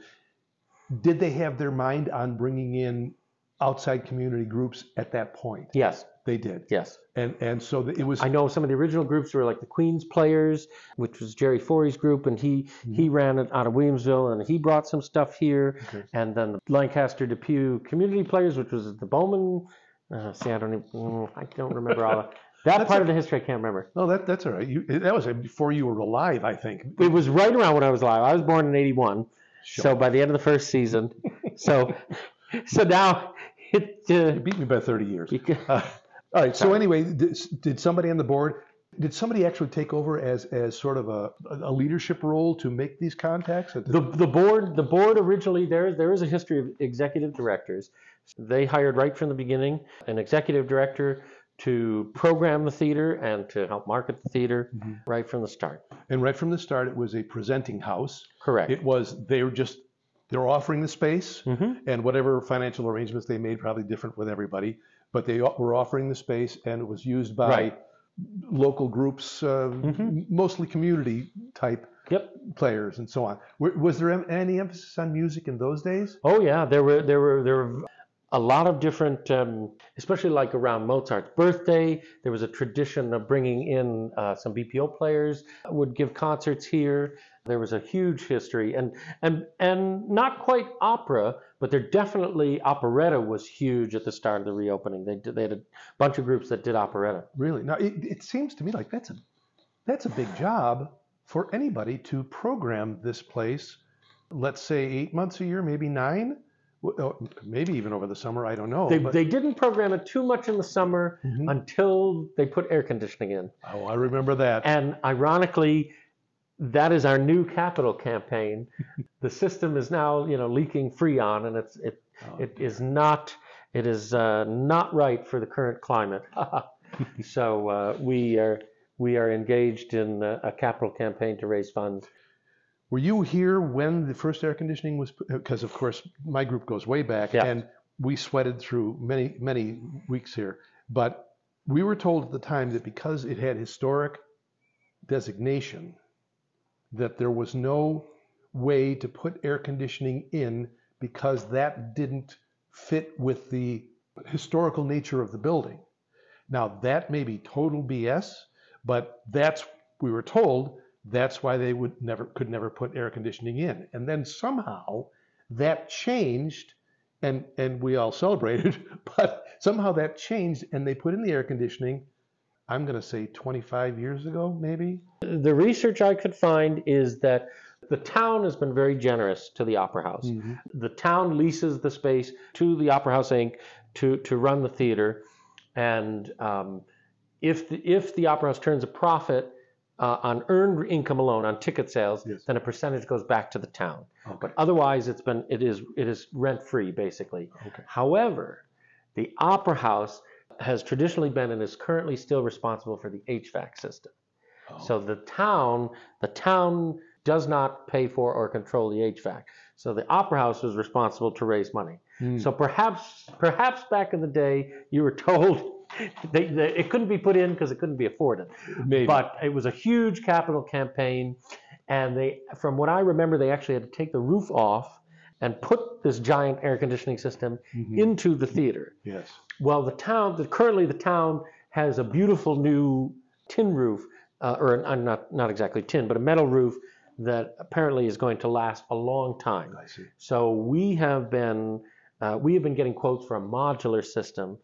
did they have their mind on bringing in outside community groups at that point? Yes. They did. Yes. And and so it was... I know some of the original groups were like the Queens Players, which was Jerry Forey's group, and he, mm-hmm. he ran it out of Williamsville, and he brought some stuff here. Okay. And then the Lancaster Depew Community Players, which was the Bowman... Uh, see, I don't even... Mm, I don't remember all of that. That part a, of the history I can't remember. No, that that's all right. You, that was before you were alive, I think. It was right around when I was alive. I was born in eighty-one, sure. So by the end of the first season. so so now it... Uh, you beat me by thirty years. Because, uh, all right. So anyway, did, did somebody on the board, did somebody actually take over as as sort of a, a leadership role to make these contacts? The the board the board originally there there is a history of executive directors. They hired right from the beginning an executive director to program the theater and to help market the theater, mm-hmm. right from the start. And right from the start, it was a presenting house. Correct. It was they were just they were offering the space, mm-hmm. and whatever financial arrangements they made, probably different with everybody. But they were offering the space, and it was used by right. local groups, uh, mm-hmm. mostly community-type yep. players, and so on. W- was there em- any emphasis on music in those days? Oh yeah, there were there were there were a lot of different, um, especially like around Mozart's birthday. There was a tradition of bringing in uh, some B P O players would give concerts here. There was a huge history, and and and not quite opera, but there definitely operetta was huge at the start of the reopening. They did, they had a bunch of groups that did operetta. Really? Now it, it seems to me like that's a that's a big job for anybody to program this place. Let's say eight months a year, maybe nine, maybe even over the summer. I don't know. They but... they didn't program it too much in the summer, mm-hmm. until they put air conditioning in. Oh, I remember that. And ironically, that is our new capital campaign. The system is now, you know, leaking Freon, and it's it oh, it dear. is not it is uh, not right for the current climate. So uh, we are we are engaged in a, a capital campaign to raise funds. Were you here when the first air conditioning was? Because of course my group goes way back, yeah. and we sweated through many many weeks here. But we were told at the time that because it had historic designation, that there was no way to put air conditioning in because that didn't fit with the historical nature of the building. Now, that may be total B S, but that's, we were told, that's why they would never could never put air conditioning in. And then somehow that changed, and, and we all celebrated, but somehow that changed and they put in the air conditioning, I'm going to say twenty-five years ago, maybe? The research I could find is that the town has been very generous to the Opera House. Mm-hmm. The town leases the space to the Opera House Incorporated to, to run the theater. And um, if, the, if the Opera House turns a profit uh, on earned income alone, on ticket sales, yes. then a percentage goes back to the town. Okay. But otherwise, it's been, it is, it is rent-free, basically. Okay. However, the Opera House has traditionally been and is currently still responsible for the H V A C system. Oh. So the town, the town does not pay for or control the H V A C. So the Opera House is responsible to raise money. Mm. So perhaps, perhaps back in the day, you were told they, they, it couldn't be put in because it couldn't be afforded. Maybe. But it was a huge capital campaign, and they, from what I remember, they actually had to take the roof off and put this giant air conditioning system mm-hmm. into the theater. Yes. Well, the town, the, currently the town has a beautiful new tin roof, uh, or an, not not exactly tin, but a metal roof that apparently is going to last a long time. I see. So we have been uh, we have been getting quotes for a modular system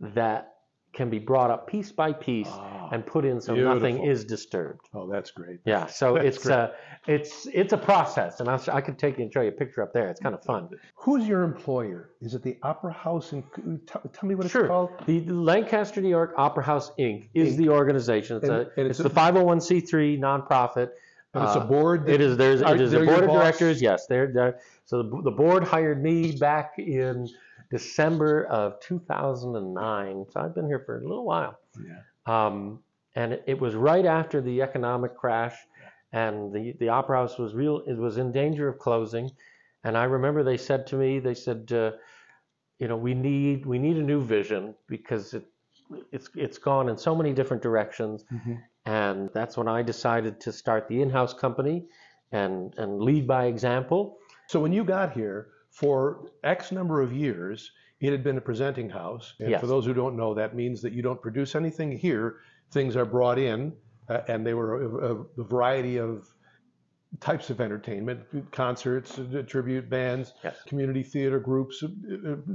that can be brought up piece by piece ah, and put in so beautiful. Nothing is disturbed. Oh, that's great. Yeah, so that's it's great. a it's it's a process, and I'll, I could take you and show you a picture up there. It's kind of fun. Who's your employer? Is it the Opera House? And tell, tell me what sure. it's called. The Lancaster, New York Opera House Incorporated is Inc. the organization. It's and, a and it's, it's a, the five oh one c three nonprofit. And it's a board. That, uh, it is there's are, it is a board of directors. Yes, they're, they're so the, the board hired me back in December of two thousand nine, so I've been here for a little while. Yeah. Um, and it, it was right after the economic crash, and the, the Opera House was real. It was in danger of closing, and I remember they said to me, they said, uh, you know, we need we need a new vision because it it's it's gone in so many different directions, mm-hmm. and that's when I decided to start the in-house company, and and lead by example. So when you got here, for X number of years, it had been a presenting house. And yes. for those who don't know, that means that you don't produce anything here. Things are brought in, uh, and they were a, a variety of types of entertainment, concerts, tribute bands, yes. community theater groups,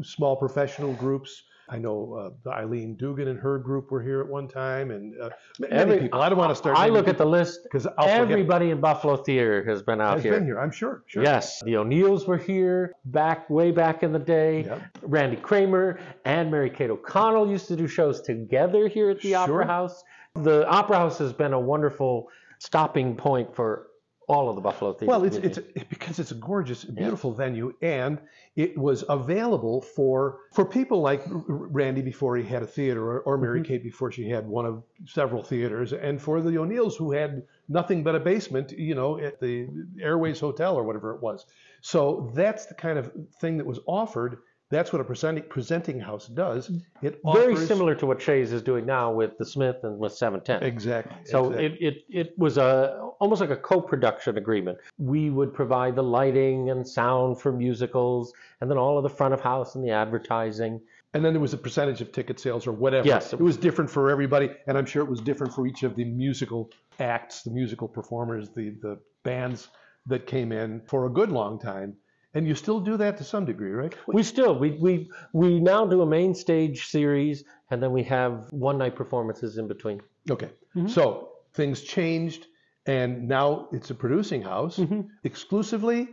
small professional groups. I know uh, Eileen Dugan and her group were here at one time, and uh, many Every, people. I don't want to start. I look people, at the list because everybody forget. in Buffalo Theater has been out has here. Has been here, I'm sure. sure. Yes, the O'Neills were here back way back in the day. Yep. Randy Kramer and Mary Kate O'Connell used to do shows together here at the sure. Opera House. The Opera House has been a wonderful stopping point for all of the Buffalo Theater. Well, it's community. it's because it's a gorgeous, beautiful yeah. venue, and it was available for for people like Randy before he had a theater, or, or Mary mm-hmm. Kate before she had one of several theaters, and for the O'Neills who had nothing but a basement, you know, at the Airways Hotel or whatever it was. So that's the kind of thing that was offered. That's what a presenting, presenting house does. It offers... Very similar to what Shays is doing now with the Smith and with seven ten. Exactly. So exactly. It, it, it was a almost like a co-production agreement. We would provide the lighting and sound for musicals, and then all of the front of house and the advertising. And then there was a percentage of ticket sales or whatever. Yes. It was different for everybody, and I'm sure it was different for each of the musical acts, the musical performers, the, the bands that came in for a good long time. And you still do that to some degree, right? We still, we we we now do a main stage series, and then we have one night performances in between. Okay, mm-hmm. So things changed, and now it's a producing house mm-hmm. exclusively,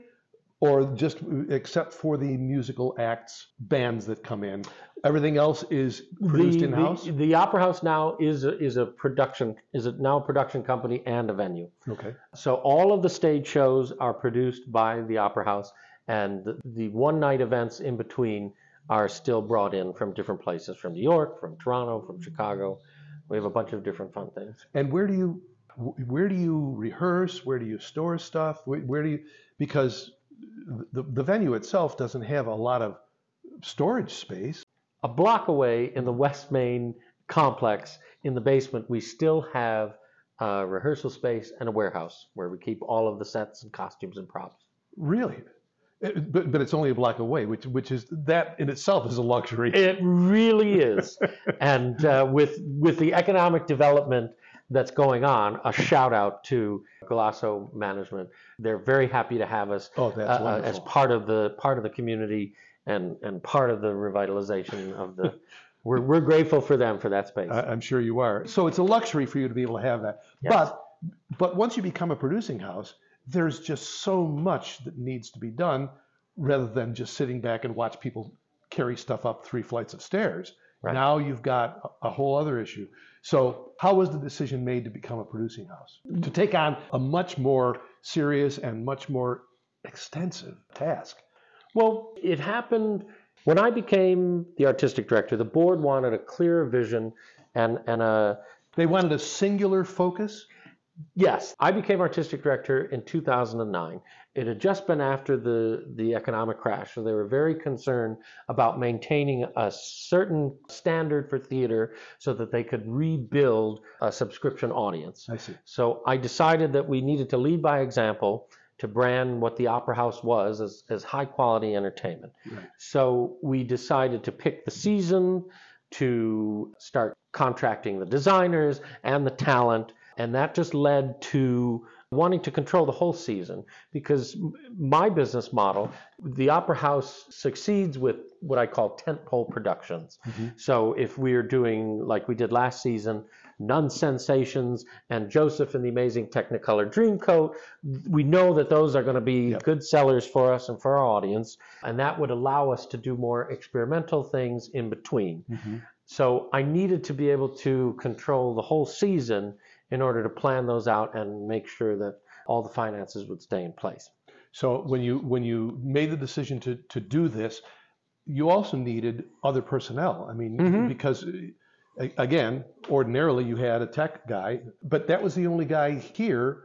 or just except for the musical acts, bands that come in. Everything else is produced the, in house. The, the Opera House now is a, is a production is a, now a production company and a venue. Okay. So all of the stage shows are produced by the Opera House. And the, the one-night events in between are still brought in from different places, from New York, from Toronto, from Chicago. We have a bunch of different fun things. And where do you, where do you rehearse? Where do you store stuff? Where, where do you, because the, the venue itself doesn't have a lot of storage space. A block away in the West Main complex, in the basement, we still have a rehearsal space and a warehouse where we keep all of the sets and costumes and props. Really? It, but, but it's only a block away, which which is that in itself is a luxury. It really is, and uh, with with the economic development that's going on, a shout out to Golasso Management. They're very happy to have us oh, that's uh, as part of the part of the community and and part of the revitalization of the. we're we're grateful for them for that space. I, I'm sure you are. So it's a luxury for you to be able to have that. Yes. But but once you become a producing house, there's just so much that needs to be done rather than just sitting back and watch people carry stuff up three flights of stairs. Right. Now you've got a whole other issue. So how was the decision made to become a producing house? To take on a much more serious and much more extensive task? Well, it happened When I became the artistic director, the board wanted a clearer vision and, and a... They wanted a singular focus? Yes. I became artistic director in two thousand nine. It had just been after the, the economic crash, so they were very concerned about maintaining a certain standard for theater so that they could rebuild a subscription audience. I see. So I decided that we needed to lead by example to brand what the Opera House was as, as high-quality entertainment. Right. So we decided to pick the season, to start contracting the designers and the talent, and that just led to wanting to control the whole season, because my business model, the Opera House succeeds with what I call tentpole productions. Mm-hmm. So if we're doing, like we did last season, Nun Sensations and Joseph and the Amazing Technicolor Dreamcoat, we know that those are going to be yep. good sellers for us and for our audience, and that would allow us to do more experimental things in between. Mm-hmm. So I needed to be able to control the whole season in order to plan those out and make sure that all the finances would stay in place. So when you when you made the decision to, to do this, you also needed other personnel. I mean, mm-hmm. because, again, ordinarily you had a tech guy, but that was the only guy here.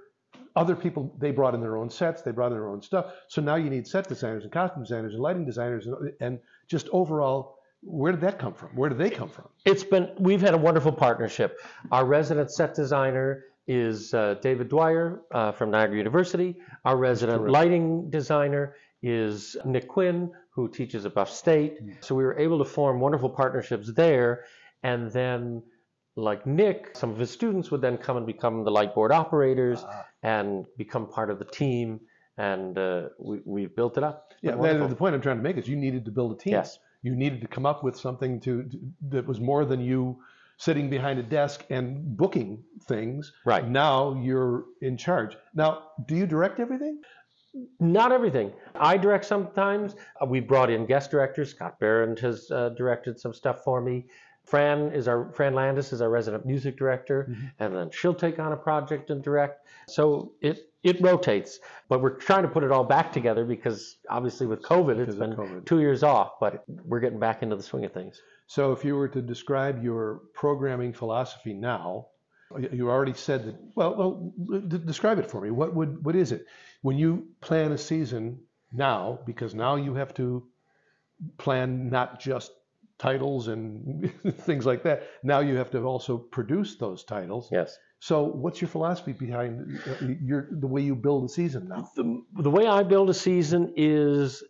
Other people, they brought in their own sets, they brought in their own stuff. So now you need set designers and costume designers and lighting designers and, and just overall. Where did that come from? Where did they come from? It's been, we've had a wonderful partnership. Our resident set designer is uh, David Dwyer uh, from Niagara University. Our resident lighting designer is Nick Quinn, who teaches at Buff State. Mm-hmm. So we were able to form wonderful partnerships there. And then, like Nick, some of his students would then come and become the light board operators ah. and become part of the team. And uh, we, we've built it up. Yeah, that, the point I'm trying to make is you needed to build a team. Yes. You needed to come up with something to, to that was more than you sitting behind a desk and booking things. Right. Now you're in charge. Now, do you direct everything? Not everything. I direct sometimes. Uh, we brought in guest directors. Scott Berend has uh, directed some stuff for me. Fran is our Fran Landis is our resident music director, mm-hmm. and then she'll take on a project and direct. So it it rotates, but we're trying to put it all back together because obviously with COVID it's been COVID. two years off, but we're getting back into the swing of things. So if you were to describe your programming philosophy now, you already said that. Well, well describe it for me. What would what is it when you plan a season now? Because now you have to plan not just titles and things like that. Now you have to also produce those titles. Yes. So what's your philosophy behind your, the way you build a season now? The, the way I build a season is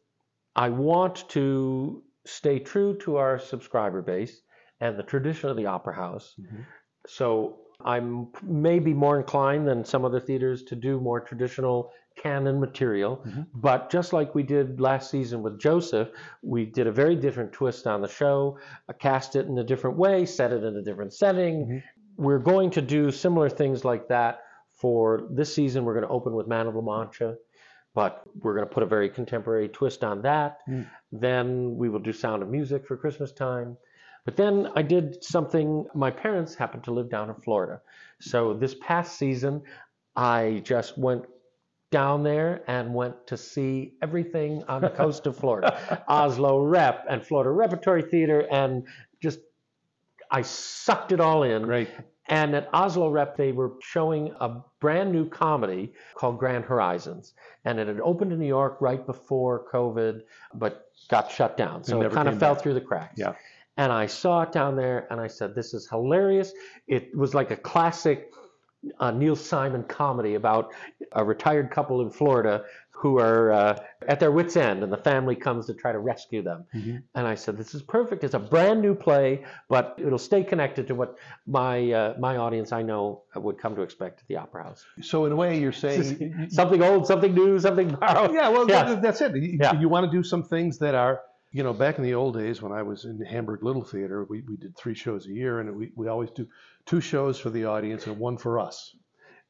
I want to stay true to our subscriber base and the tradition of the Opera House. Mm-hmm. So I'm maybe more inclined than some other theaters to do more traditional canon material, mm-hmm. but just like we did last season with Joseph, we did a very different twist on the show, uh, cast it in a different way, set it in a different setting. Mm-hmm. We're going to do similar things like that for this season. We're going to open with Man of La Mancha, but we're going to put a very contemporary twist on that. Mm-hmm. Then we will do Sound of Music for Christmas time. But then I did something, my parents happened to live down in Florida. So this past season, I just went down there and went to see everything on the coast of Florida. Oslo Rep and Florida Repertory Theater, and just, I sucked it all in. Great. And at Oslo Rep, they were showing a brand new comedy called Grand Horizons. And it had opened in New York right before COVID, but got shut down. So it, it kind of fell back through the cracks. Yeah. And I saw it down there and I said, this is hilarious. It was like a classic a Neil Simon comedy about a retired couple in Florida who are uh, at their wits' end, and the family comes to try to rescue them. Mm-hmm. And I said, this is perfect. It's a brand new play, but it'll stay connected to what my uh, my audience I know would come to expect at the Opera House. So in a way, you're saying... something old, something new, something borrowed. Yeah, well, yeah. that's it. You, yeah. you want to do some things that are... You know, back in the old days when I was in Hamburg Little Theater, we, we did three shows a year, and we, we always do two shows for the audience and one for us.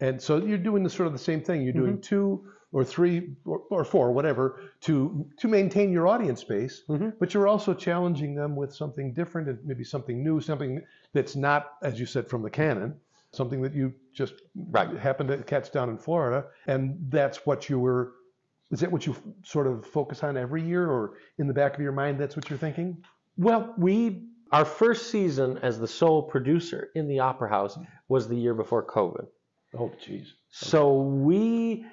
And so you're doing the sort of the same thing. You're doing mm-hmm. two or three or, or four, whatever, to to maintain your audience base, mm-hmm. but you're also challenging them with something different and maybe something new, something that's not, as you said, from the canon, something that you just right. happened to catch down in Florida, and that's what you were Is that what you sort of focus on every year, or in the back of your mind, that's what you're thinking? Well, we our first season as the sole producer in the Opera House was the year before COVID. Oh, geez. Okay. So we...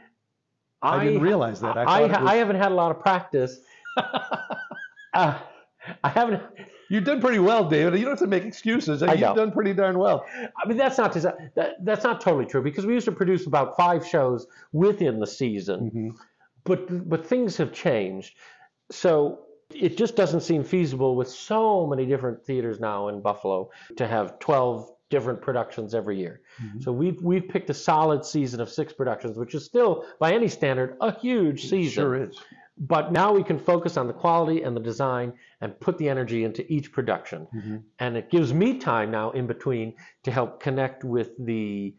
I, I didn't realize that. I, I, was... I haven't had a lot of practice. uh, I haven't... You've done pretty well, David. You don't have to make excuses. I You've don't. done pretty darn well. I mean, that's not that, that's not totally true, because we used to produce about five shows within the season. Mm-hmm. But but things have changed. So it just doesn't seem feasible with so many different theaters now in Buffalo to have twelve different productions every year. Mm-hmm. So we've, we've picked a solid season of six productions, which is still, by any standard, a huge season. It sure is. But now we can focus on the quality and the design and put the energy into each production. Mm-hmm. And it gives me time now in between to help connect with the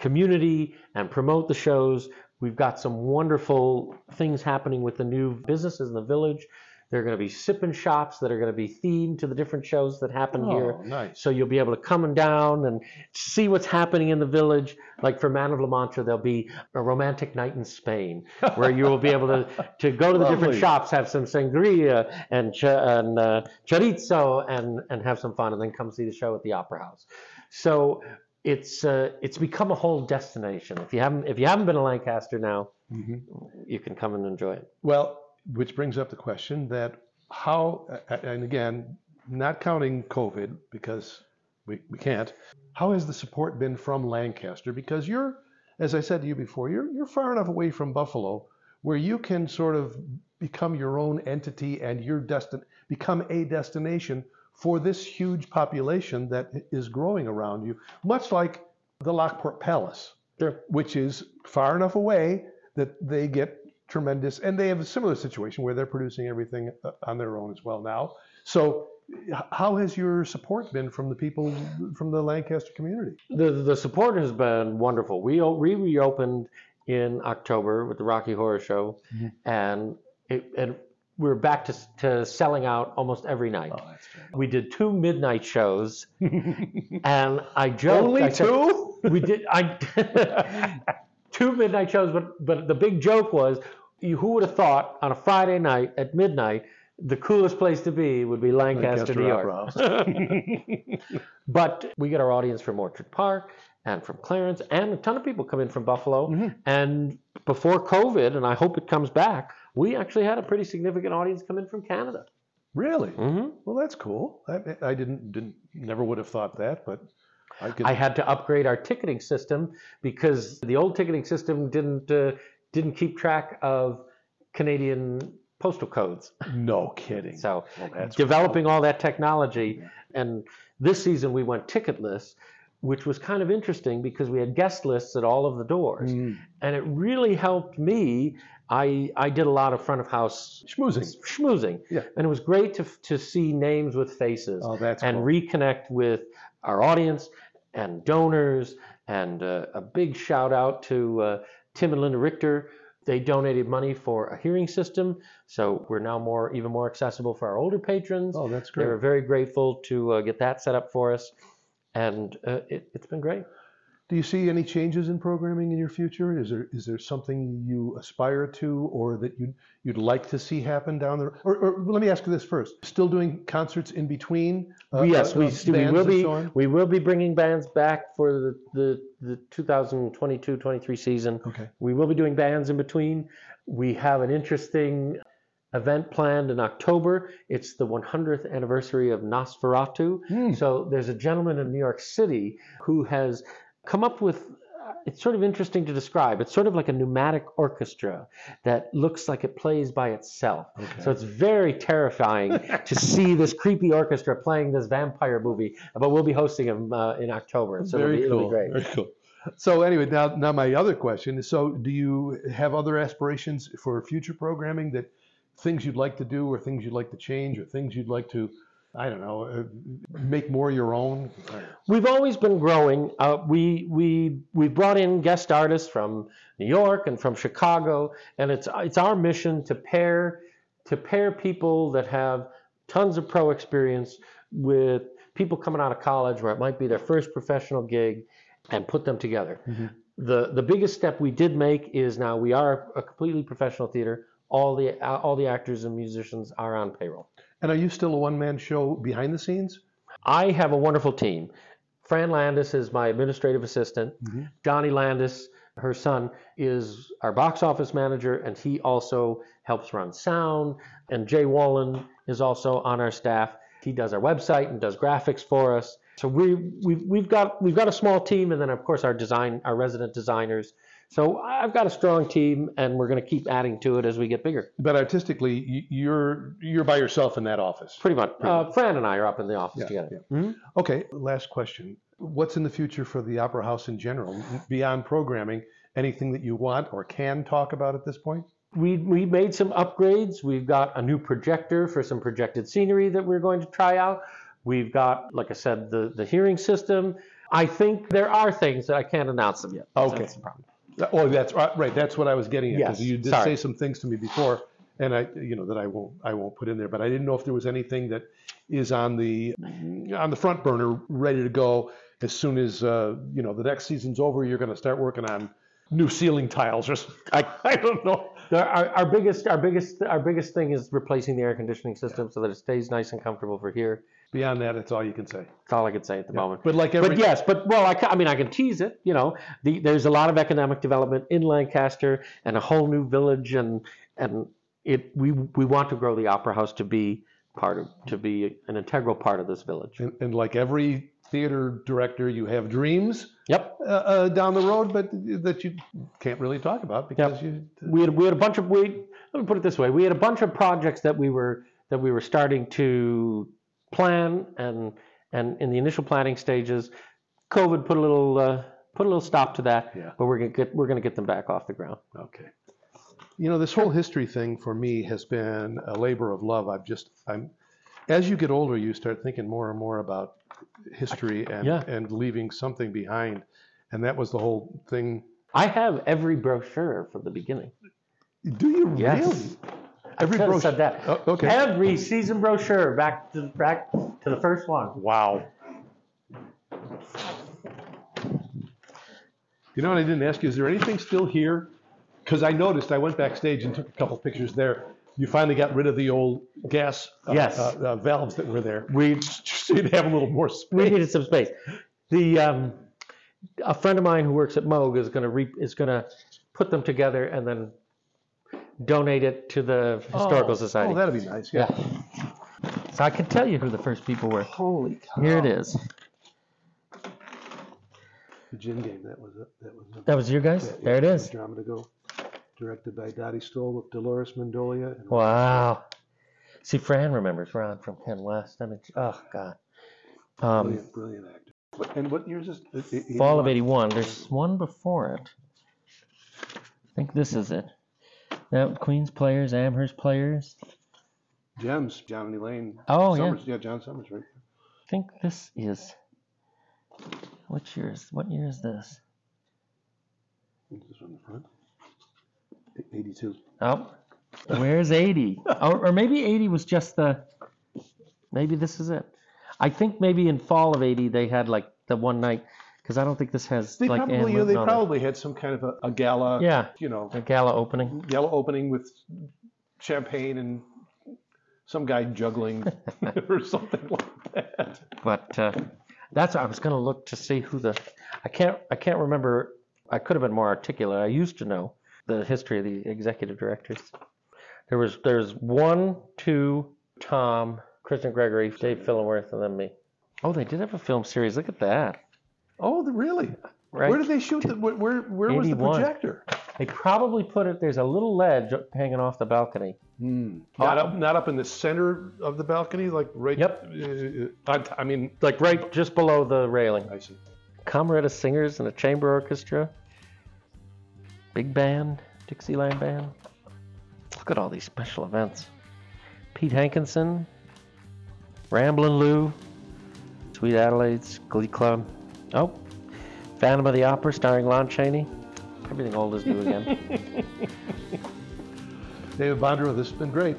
community and promote the shows. We've got some wonderful things happening with the new businesses in the village. There are going to be sippin' shops that are going to be themed to the different shows that happen oh, here. Nice. So you'll be able to come and down and see what's happening in the village. Like for Man of La Mancha, there'll be a romantic night in Spain where you will be able to, to go to the different shops, have some sangria and, ch- and uh, chorizo and, and have some fun, and then come see the show at the Opera House. So... It's uh, it's become a whole destination. If you haven't if you haven't been to Lancaster now, mm-hmm. you can come and enjoy it. Well, which brings up the question that how, and again, not counting COVID because we, we can't. How has the support been from Lancaster? Because you're, as I said to you before, you're you're far enough away from Buffalo where you can sort of become your own entity and your destin become a destination for this huge population that is growing around you, much like the Lockport Palace, sure. which is far enough away that they get tremendous, and they have a similar situation where they're producing everything on their own as well now. So how has your support been from the people from the Lancaster community? The the support has been wonderful. We, we reopened in October with the Rocky Horror Show, mm-hmm. and it and we're back to, to selling out almost every night. Oh, that's true. We did two midnight shows, and I joked. Only I two? Said, we did I two midnight shows, but but the big joke was, you, who would have thought on a Friday night at midnight the coolest place to be would be Lancaster, Lancaster New York. But we get our audience from Orchard Park and from Clarence, and a ton of people come in from Buffalo. Mm-hmm. And before COVID, and I hope it comes back, we actually had a pretty significant audience come in from Canada. Really? Mm-hmm. Well, that's cool. I, I didn't, didn't, never would have thought that, but I could. I had to upgrade our ticketing system because the old ticketing system didn't uh, didn't keep track of Canadian postal codes. No kidding. So well, that's developing cool. all that technology, yeah. and this season we went ticketless, which was kind of interesting because we had guest lists at all of the doors. Mm. And it really helped me. I I did a lot of front of house schmoozing. Schmoozing. Yeah. And it was great to to see names with faces oh, that's and cool. reconnect with our audience and donors. And uh, a big shout out to uh, Tim and Linda Richter. They donated money for a hearing system, so we're now more even more accessible for our older patrons. Oh, that's great. They were very grateful to uh, get that set up for us. And uh, it, it's been great. Do you see any changes in programming in your future? Is there is there something you aspire to, or that you you'd like to see happen down the road? Or, or let me ask you this first: still doing concerts in between? Uh, yes, uh, we, we will be. So we will be bringing bands back for the the twenty twenty-two twenty-three season. Okay. We will be doing bands in between. We have an interesting event planned in October. It's the hundredth anniversary of Nosferatu. Mm. So there's a gentleman in New York City who has come up with, it's sort of interesting to describe, it's sort of like a pneumatic orchestra that looks like it plays by itself. Okay. So it's very terrifying to see this creepy orchestra playing this vampire movie, but we'll be hosting him uh, in October. So very it'll, be, cool. it'll be great. Very cool. So anyway, now, now my other question is, so do you have other aspirations for future programming, that things you'd like to do, or things you'd like to change, or things you'd like to, I don't know, make more your own? We've always been growing. Uh, we we we brought in guest artists from New York and from Chicago, and it's it's our mission to pair to pair people that have tons of pro experience with people coming out of college, where it might be their first professional gig, and put them together. Mm-hmm. the the biggest step we did make is now we are a completely professional theater. All the all the actors and musicians are on payroll. And are you still a one-man show behind the scenes? I have a wonderful team. Fran Landis is my administrative assistant. Mm-hmm. Johnny Landis, her son, is our box office manager, and he also helps run sound. And Jay Wallen is also on our staff. He does our website and does graphics for us. So we we've we've got we've got a small team, and then of course our design our resident designers. So I've got a strong team, and we're going to keep adding to it as we get bigger. But artistically, you're you're by yourself in that office. Pretty much. Pretty much. Uh, Fran and I are up in the office yeah, together. Yeah. Mm-hmm. Okay, last question. What's in the future for the Opera House in general, beyond programming? Anything that you want or can talk about at this point? We we made some upgrades. We've got a new projector for some projected scenery that we're going to try out. We've got, like I said, the, the hearing system. I think there are things that I can't announce them yet. Okay. So that's the problem. Oh, that's right. That's what I was getting at. Yes. You did Sorry. say some things to me before, and I, you know, that I won't, I won't put in there. But I didn't know if there was anything that is on the, on the front burner, ready to go as soon as uh, you know the next season's over. You're going to start working on new ceiling tiles, or I, I don't know. Our, our biggest, our biggest, our biggest thing is replacing the air conditioning system yeah. so that it stays nice and comfortable for here. Beyond that, it's all you can say. That's all I can say at the yeah. moment. But like every, but yes, but well, I, I mean, I can tease it. You know, the, there's a lot of economic development in Lancaster and a whole new village, and and it we we want to grow the Opera House to be part of to be an integral part of this village. And, and like every theater director, you have dreams. Yep. Uh, uh, down the road, but that you can't really talk about because yep. you. We had we had a bunch of we let me put it this way we had a bunch of projects that we were that we were starting to. plan and and in the initial planning stages, COVID put a little uh, put a little stop to that. Yeah. But we're gonna get we're gonna get them back off the ground. Okay. You know, this whole history thing for me has been a labor of love. I've just I'm as you get older, you start thinking more and more about history and yeah. and leaving something behind, and that was the whole thing. I have every brochure from the beginning. Do you yes. really? Every brochure said that. Oh, okay. Every season brochure, back to back to the first one. Wow. You know what I didn't ask you? Is there anything still here? Because I noticed I went backstage and took a couple pictures there. You finally got rid of the old gas uh, yes. uh, uh, valves that were there. We did have a little more space. We needed some space. The um, a friend of mine who works at Moog is going to re- is going to put them together and then. Donate it to the Historical oh, Society. Oh, that'd be nice. Yeah. yeah. So I can tell you who the first people were. Holy cow! Here it is. The gin game. That was it. That was. That was your guys. That, there yeah, it is. Drama to go, directed by Dottie Stoll with Dolores Mendolia. And wow. See, Fran remembers Ron from Ken West. I mean, oh God. Um, brilliant, brilliant actor. What, and what years is eighty-one? Fall of eighty-one? There's one before it. I think this is it. Yep, Queens players, Amherst players. Gems, John and Elaine. Oh, Summers, yeah. Yeah, John Summers, right? I think this is... What year is, what year is this? I think this is on the front. eighty-two. Oh, where's eighty? or, or maybe eighty was just the... Maybe this is it. I think maybe in fall of eighty they had like the one night... Because I don't think this has they like probably, Anne you know, they probably it. had some kind of a, a gala, yeah, you know, a gala opening, gala opening with champagne and some guy juggling or something like that. But uh, that's I was going to look to see who the I can't I can't remember. I could have been more articulate. I used to know the history of the executive directors. There was there's one, two, Tom, Christian Gregory, Dave Fillingworth, and then me. Oh, they did have a film series. Look at that. Oh, really? Right. Where did they shoot? The, where where was the projector? They probably put it, there's a little ledge hanging off the balcony. Mm. Not, oh. up, not up in the center of the balcony? Like right? Yep. Uh, I, I mean, like right just below the railing. I see. Camerata singers and a chamber orchestra. Big band, Dixieland band. Look at all these special events. Pete Hankinson, Ramblin' Lou, Sweet Adelaide's Glee Club. Oh, Phantom of the Opera starring Lon Chaney. Everything old is new again. David Bondreau, this has been great.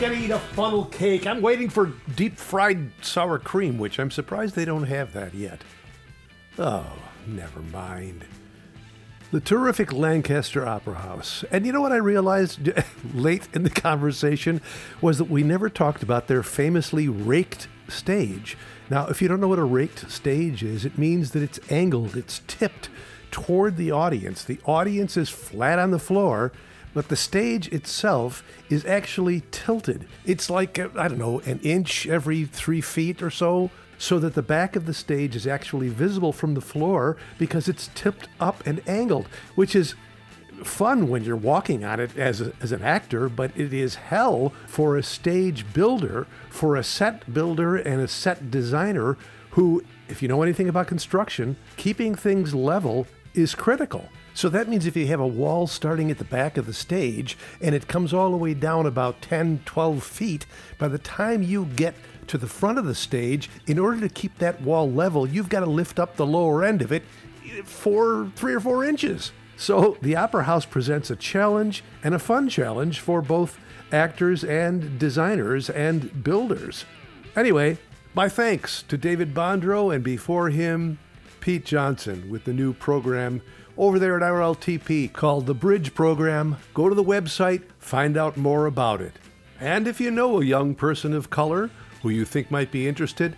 not going to eat a funnel cake. I'm waiting for deep-fried sour cream, which I'm surprised they don't have that yet. Oh, never mind. The terrific Lancaster Opera House. And you know what I realized late in the conversation was that we never talked about their famously raked stage. Now, if you don't know what a raked stage is, it means that it's angled, it's tipped toward the audience. The audience is flat on the floor, but the stage itself is actually tilted. It's like, I don't know, an inch every three feet or so, so that the back of the stage is actually visible from the floor because it's tipped up and angled, which is fun when you're walking on it as a, as an actor, but it is hell for a stage builder, for a set builder and a set designer who, if you know anything about construction, keeping things level is critical. So that means if you have a wall starting at the back of the stage and it comes all the way down about ten, twelve feet, by the time you get to the front of the stage, in order to keep that wall level, you've got to lift up the lower end of it for three or four inches. So the Opera House presents a challenge, and a fun challenge, for both actors and designers and builders. Anyway, my thanks to David Bondreau, and before him, Pete Johnson, with the new program over there at R L T P called the Bridge Program. Go to the website, find out more about it. And if you know a young person of color who you think might be interested,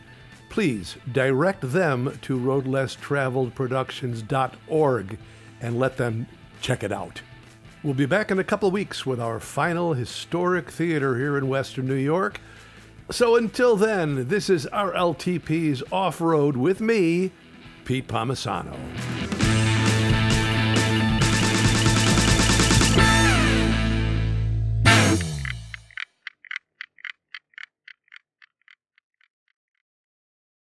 please direct them to road less traveled productions dot org and let them check it out. We'll be back in a couple of weeks with our final historic theater here in Western New York. So until then, this is R L T P's Off-Road with me, Pete Pomisano.